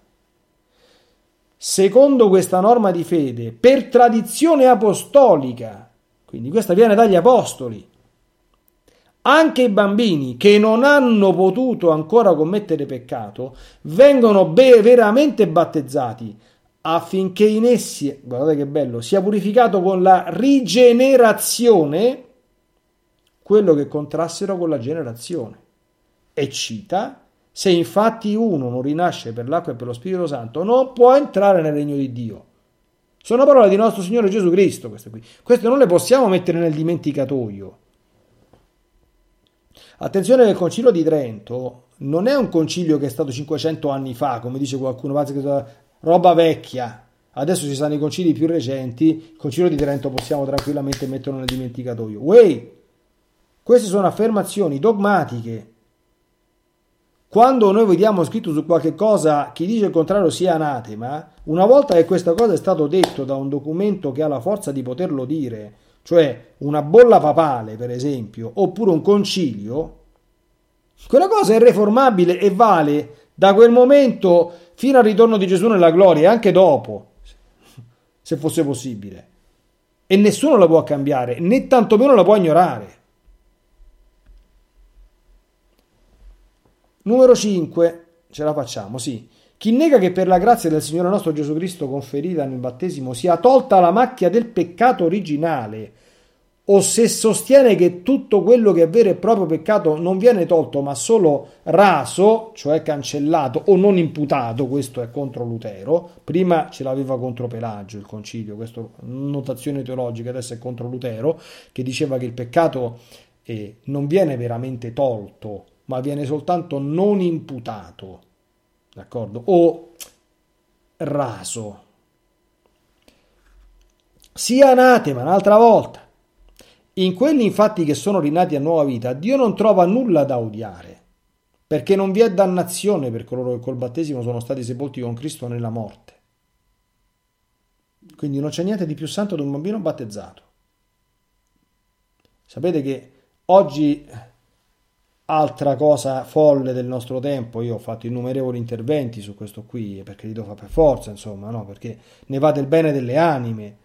Secondo questa norma di fede, per tradizione apostolica, quindi questa viene dagli apostoli, anche i bambini che non hanno potuto ancora commettere peccato vengono be- veramente battezzati affinché in essi, guardate che bello, sia purificato con la rigenerazione quello che contrassero con la generazione. E cita: se infatti uno non rinasce per l'acqua e per lo Spirito Santo, non può entrare nel regno di Dio. Sono parole di nostro Signore Gesù Cristo, queste qui. Queste non le possiamo mettere nel dimenticatoio. Attenzione, che il Concilio di Trento non è un concilio che è stato cinquecento anni fa, come dice qualcuno, roba vecchia. Adesso ci saranno i concili più recenti, il Concilio di Trento possiamo tranquillamente metterlo nel dimenticatoio. Uè! Queste sono affermazioni dogmatiche. Quando noi vediamo scritto su qualche cosa chi dice il contrario sia anatema, una volta che questa cosa è stato detto da un documento che ha la forza di poterlo dire, cioè una bolla papale per esempio, oppure un concilio, quella cosa è irreformabile e vale da quel momento fino al ritorno di Gesù nella gloria, e anche dopo, se fosse possibile. E nessuno la può cambiare, né tantomeno la può ignorare. Numero cinque, ce la facciamo, sì. Chi nega che per la grazia del Signore nostro Gesù Cristo conferita nel battesimo sia tolta la macchia del peccato originale, o se sostiene che tutto quello che è vero e proprio peccato non viene tolto ma solo raso, cioè cancellato o non imputato, questo è contro Lutero, prima ce l'aveva contro Pelagio il concilio, questa notazione teologica, adesso è contro Lutero che diceva che il peccato eh, non viene veramente tolto ma viene soltanto non imputato, d'accordo, o raso. Sia anatema, un'altra volta. In quelli infatti che sono rinati a nuova vita, Dio non trova nulla da odiare, perché non vi è dannazione per coloro che col battesimo sono stati sepolti con Cristo nella morte. Quindi non c'è niente di più santo di un bambino battezzato. Sapete che oggi, altra cosa folle del nostro tempo, io ho fatto innumerevoli interventi su questo qui, perché li devo fare per forza, insomma, no? Perché ne va del bene delle anime.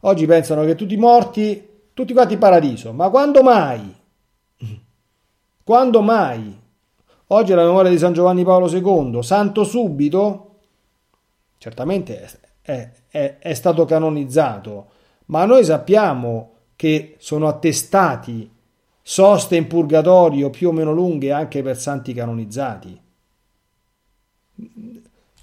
Oggi pensano che tutti i morti, tutti quanti in paradiso, ma quando mai? Quando mai? Oggi è la memoria di San Giovanni Paolo secondo, santo subito, certamente è, è, è stato canonizzato, ma noi sappiamo che sono attestati soste in purgatorio più o meno lunghe anche per santi canonizzati.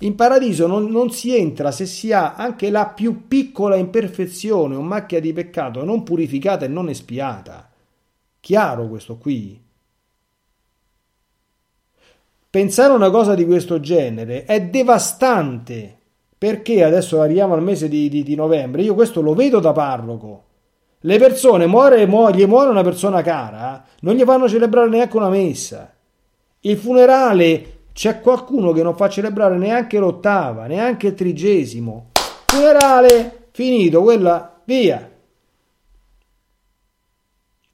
In paradiso non, non si entra se si ha anche la più piccola imperfezione o macchia di peccato non purificata e non espiata. Chiaro questo qui? Pensare una cosa di questo genere è devastante, perché adesso arriviamo al mese di, di, di novembre, io questo lo vedo da parroco. Le persone, muore, muore, gli muore una persona cara, non gli fanno celebrare neanche una messa. Il funerale... C'è qualcuno che non fa celebrare neanche l'ottava, neanche il trigesimo. Funerale, finito, quella, via.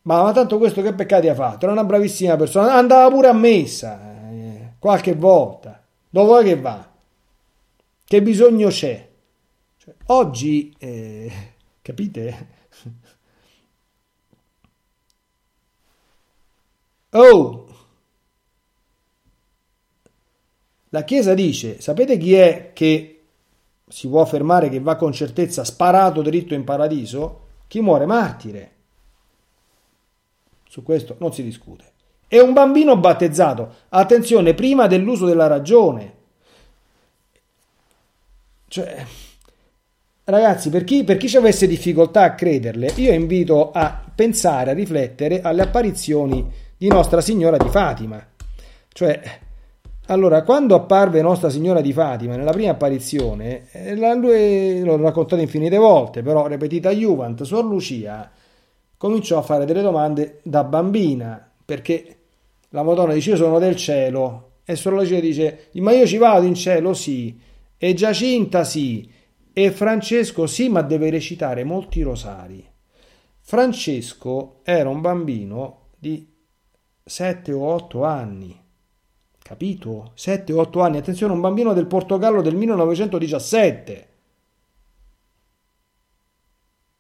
Ma, ma tanto questo che peccati ha fatto? Era una bravissima persona, andava pure a messa, eh, qualche volta. Dove è che va? Che bisogno c'è? Cioè, oggi, eh, capite? Oh! La Chiesa dice, sapete chi è che si può affermare che va con certezza sparato dritto in paradiso? Chi muore martire. Su questo non si discute. È un bambino battezzato, attenzione, prima dell'uso della ragione. Cioè, ragazzi, per chi, per chi ci avesse difficoltà a crederle, io invito a pensare, a riflettere alle apparizioni di Nostra Signora di Fatima. Cioè... Allora, quando apparve Nostra Signora di Fatima nella prima apparizione, la, lui, l'ho raccontato infinite volte, però ripetita Juvent, Suor Lucia cominciò a fare delle domande da bambina, perché la Madonna dice io sono del cielo, e Suor Lucia dice ma io ci vado in cielo sì, e Giacinta sì, e Francesco sì, ma deve recitare molti rosari. Francesco era un bambino di sette o otto anni. Capito? sette otto anni, attenzione, un bambino del Portogallo del millenovecentodiciassette.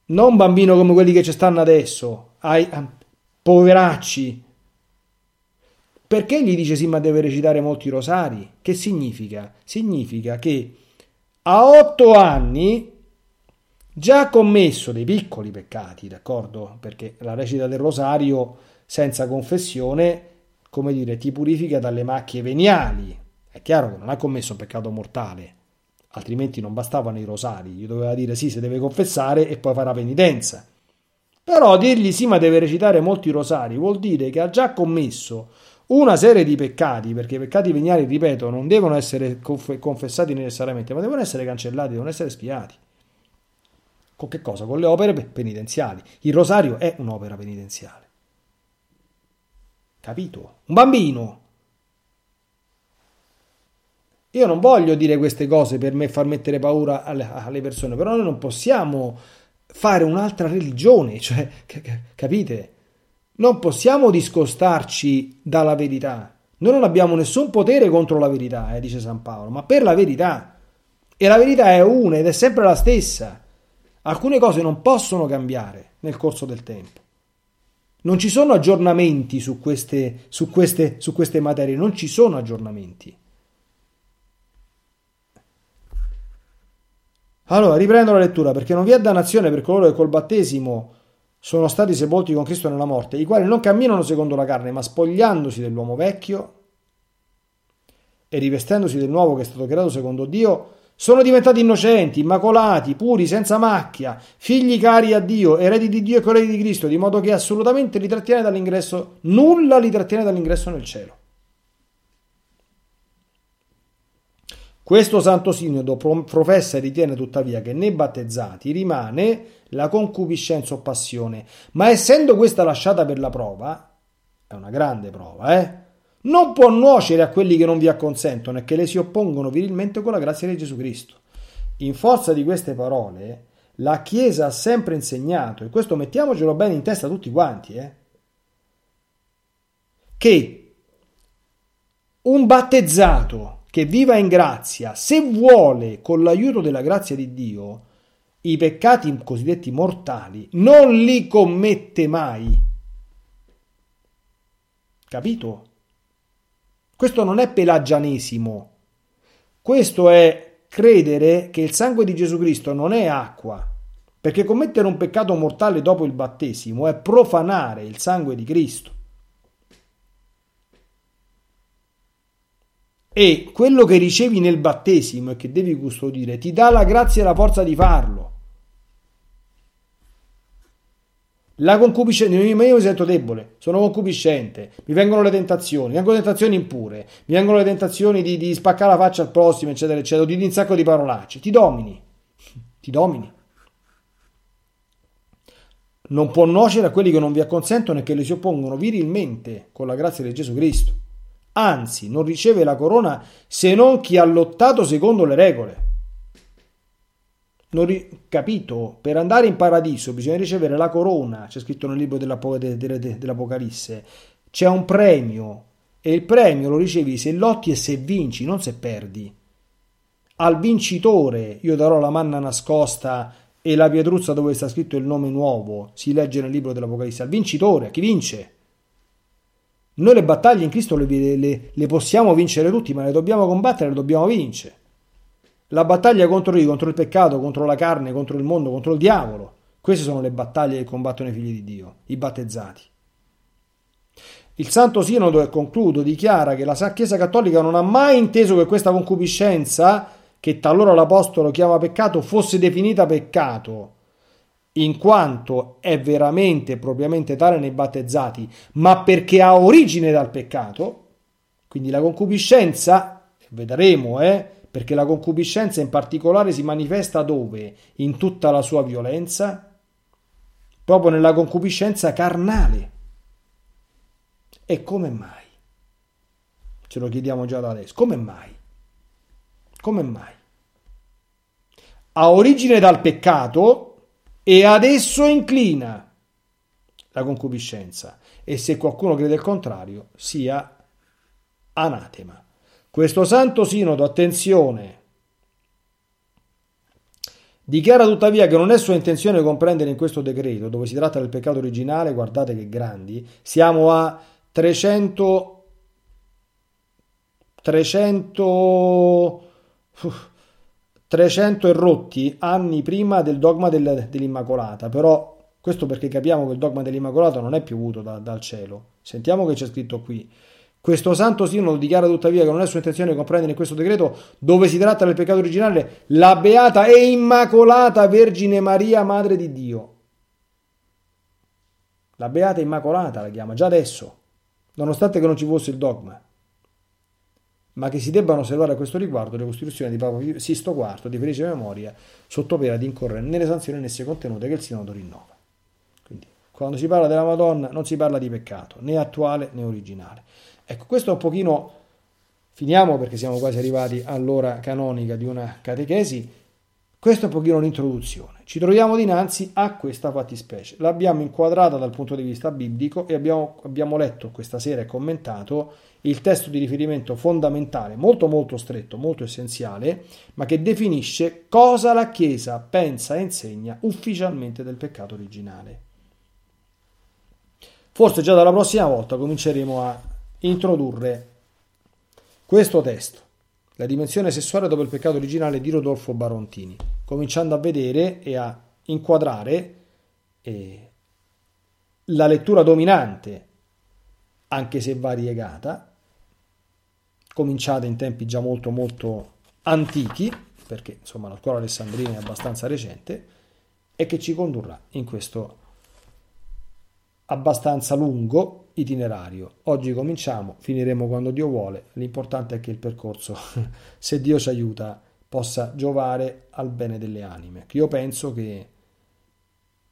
Non un bambino come quelli che ci stanno adesso, ai, ai poveracci. Perché gli dice sì, ma deve recitare molti rosari? Che significa? Significa che a otto anni già ha commesso dei piccoli peccati, d'accordo? Perché la recita del rosario senza confessione, come dire, ti purifica dalle macchie veniali. È chiaro che non ha commesso un peccato mortale, altrimenti non bastavano i rosari, gli doveva dire sì, se deve confessare e poi farà penitenza. Però dirgli sì, ma deve recitare molti rosari, vuol dire che ha già commesso una serie di peccati, perché i peccati veniali, ripeto, non devono essere confessati necessariamente, ma devono essere cancellati, devono essere spiati. Con che cosa? Con le opere penitenziali. Il rosario è un'opera penitenziale. Capito? Un bambino. Io non voglio dire queste cose per me far mettere paura alle persone, però noi non possiamo fare un'altra religione, cioè, capite? Non possiamo discostarci dalla verità. Noi non abbiamo nessun potere contro la verità, eh, dice San Paolo, ma per la verità. E la verità è una ed è sempre la stessa. Alcune cose non possono cambiare nel corso del tempo. Non ci sono aggiornamenti su queste, su queste, su queste materie, non ci sono aggiornamenti. Allora, riprendo la lettura, perché non vi è dannazione per coloro che col battesimo sono stati sepolti con Cristo nella morte, i quali non camminano secondo la carne, ma spogliandosi dell'uomo vecchio e rivestendosi del nuovo che è stato creato secondo Dio, sono diventati innocenti, immacolati, puri, senza macchia, figli cari a Dio, eredi di Dio e coeredi di Cristo, di modo che assolutamente li trattiene dall'ingresso, nulla li trattiene dall'ingresso nel cielo. Questo Santo Sinodo professa e ritiene tuttavia che nei battezzati rimane la concupiscenza o passione, ma essendo questa lasciata per la prova, è una grande prova, eh? non può nuocere a quelli che non vi acconsentono e che le si oppongono virilmente con la grazia di Gesù Cristo. In forza di queste parole, la Chiesa ha sempre insegnato, e questo mettiamocelo bene in testa tutti quanti, eh, che un battezzato che viva in grazia, se vuole, con l'aiuto della grazia di Dio, i peccati cosiddetti mortali, non li commette mai. Capito? Questo non è pelagianesimo, questo è credere che il sangue di Gesù Cristo non è acqua, perché commettere un peccato mortale dopo il battesimo è profanare il sangue di Cristo. E quello che ricevi nel battesimo e che devi custodire ti dà la grazia e la forza di farlo. La concupiscenza, ma io mi sento debole, sono concupiscente, mi vengono le tentazioni, mi vengono le tentazioni impure, mi vengono le tentazioni di, di spaccare la faccia al prossimo, eccetera, eccetera, di un sacco di parolacce, ti domini, ti domini. Non può nuocere a quelli che non vi acconsentono e che le si oppongono virilmente con la grazia di Gesù Cristo. Anzi, non riceve la corona se non chi ha lottato secondo le regole. Non ri- capito? Per andare in paradiso bisogna ricevere la corona, c'è scritto nel libro dell'Apo- de- de- de- dell'Apocalisse, c'è un premio e il premio lo ricevi se lotti e se vinci, non se perdi. Al vincitore io darò la manna nascosta e la pietruzza dove sta scritto il nome nuovo, si legge nel libro dell'Apocalisse, al vincitore, a chi vince. Noi le battaglie in Cristo le, le, le possiamo vincere tutti, ma le dobbiamo combattere, le dobbiamo vincere. La battaglia contro lui, contro il peccato, contro la carne, contro il mondo, contro il diavolo. Queste sono le battaglie che combattono i figli di Dio, i battezzati. Il Santo Sinodo, e concludo, dichiara che la Chiesa Cattolica non ha mai inteso che questa concupiscenza, che talora l'Apostolo chiama peccato, fosse definita peccato, in quanto è veramente e propriamente tale nei battezzati, ma perché ha origine dal peccato. Quindi la concupiscenza, vedremo, eh, perché la concupiscenza in particolare si manifesta dove? In tutta la sua violenza? Proprio nella concupiscenza carnale. E come mai? Ce lo chiediamo già da adesso. Come mai? Come mai? Ha origine dal peccato e ad esso inclina la concupiscenza. E se qualcuno crede il contrario, sia anatema. Questo Santo Sinodo, attenzione, dichiara tuttavia che non è sua intenzione comprendere in questo decreto, dove si tratta del peccato originale, guardate che grandi, siamo a trecento, trecento, trecento e rotti anni prima del dogma del, dell'Immacolata, però questo perché capiamo che il dogma dell'Immacolata non è piovuto da, dal cielo. Sentiamo che c'è scritto qui. Questo Santo Sinodo dichiara tuttavia che non è sua intenzione comprendere in questo decreto, dove si tratta del peccato originale, la beata e immacolata Vergine Maria, Madre di Dio. La beata e immacolata la chiama già adesso, nonostante che non ci fosse il dogma, ma che si debbano osservare a questo riguardo le costituzioni di Papa Sisto quarto di felice memoria, sotto pena di incorrere nelle sanzioni in esse contenute che il Sinodo rinnova. Quindi, quando si parla della Madonna non si parla di peccato, né attuale né originale. Ecco, questo è un pochino, finiamo perché siamo quasi arrivati all'ora canonica di una catechesi, questo è un pochino l'introduzione. Ci troviamo dinanzi a questa fattispecie, l'abbiamo inquadrata dal punto di vista biblico e abbiamo, abbiamo letto questa sera e commentato il testo di riferimento fondamentale, molto molto stretto, molto essenziale, ma che definisce cosa la Chiesa pensa e insegna ufficialmente del peccato originale. Forse già dalla prossima volta cominceremo a introdurre questo testo, la dimensione sessuale dopo il peccato originale di Rodolfo Barontini, cominciando a vedere e a inquadrare eh, la lettura dominante, anche se variegata, cominciata in tempi già molto molto antichi, perché insomma la scuola alessandrina è abbastanza recente, e che ci condurrà in questo abbastanza lungo itinerario. Oggi cominciamo, finiremo quando Dio vuole, l'importante è che il percorso, se Dio ci aiuta, possa giovare al bene delle anime. Io penso che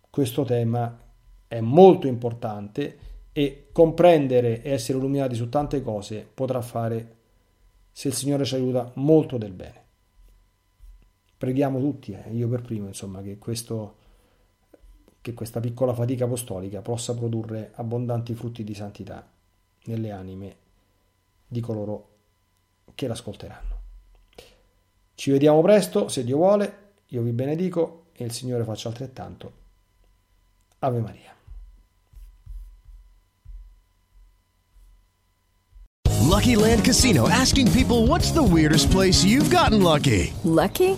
questo tema è molto importante e comprendere e essere illuminati su tante cose potrà fare, se il Signore ci aiuta, molto del bene. Preghiamo tutti, eh, io per primo, insomma, che questo che questa piccola fatica apostolica possa produrre abbondanti frutti di santità nelle anime di coloro che l'ascolteranno. Ci vediamo presto, se Dio vuole, io vi benedico e il Signore faccia altrettanto. Ave Maria. Lucky Land Casino, asking people, what's the weirdest place you've gotten lucky? Lucky?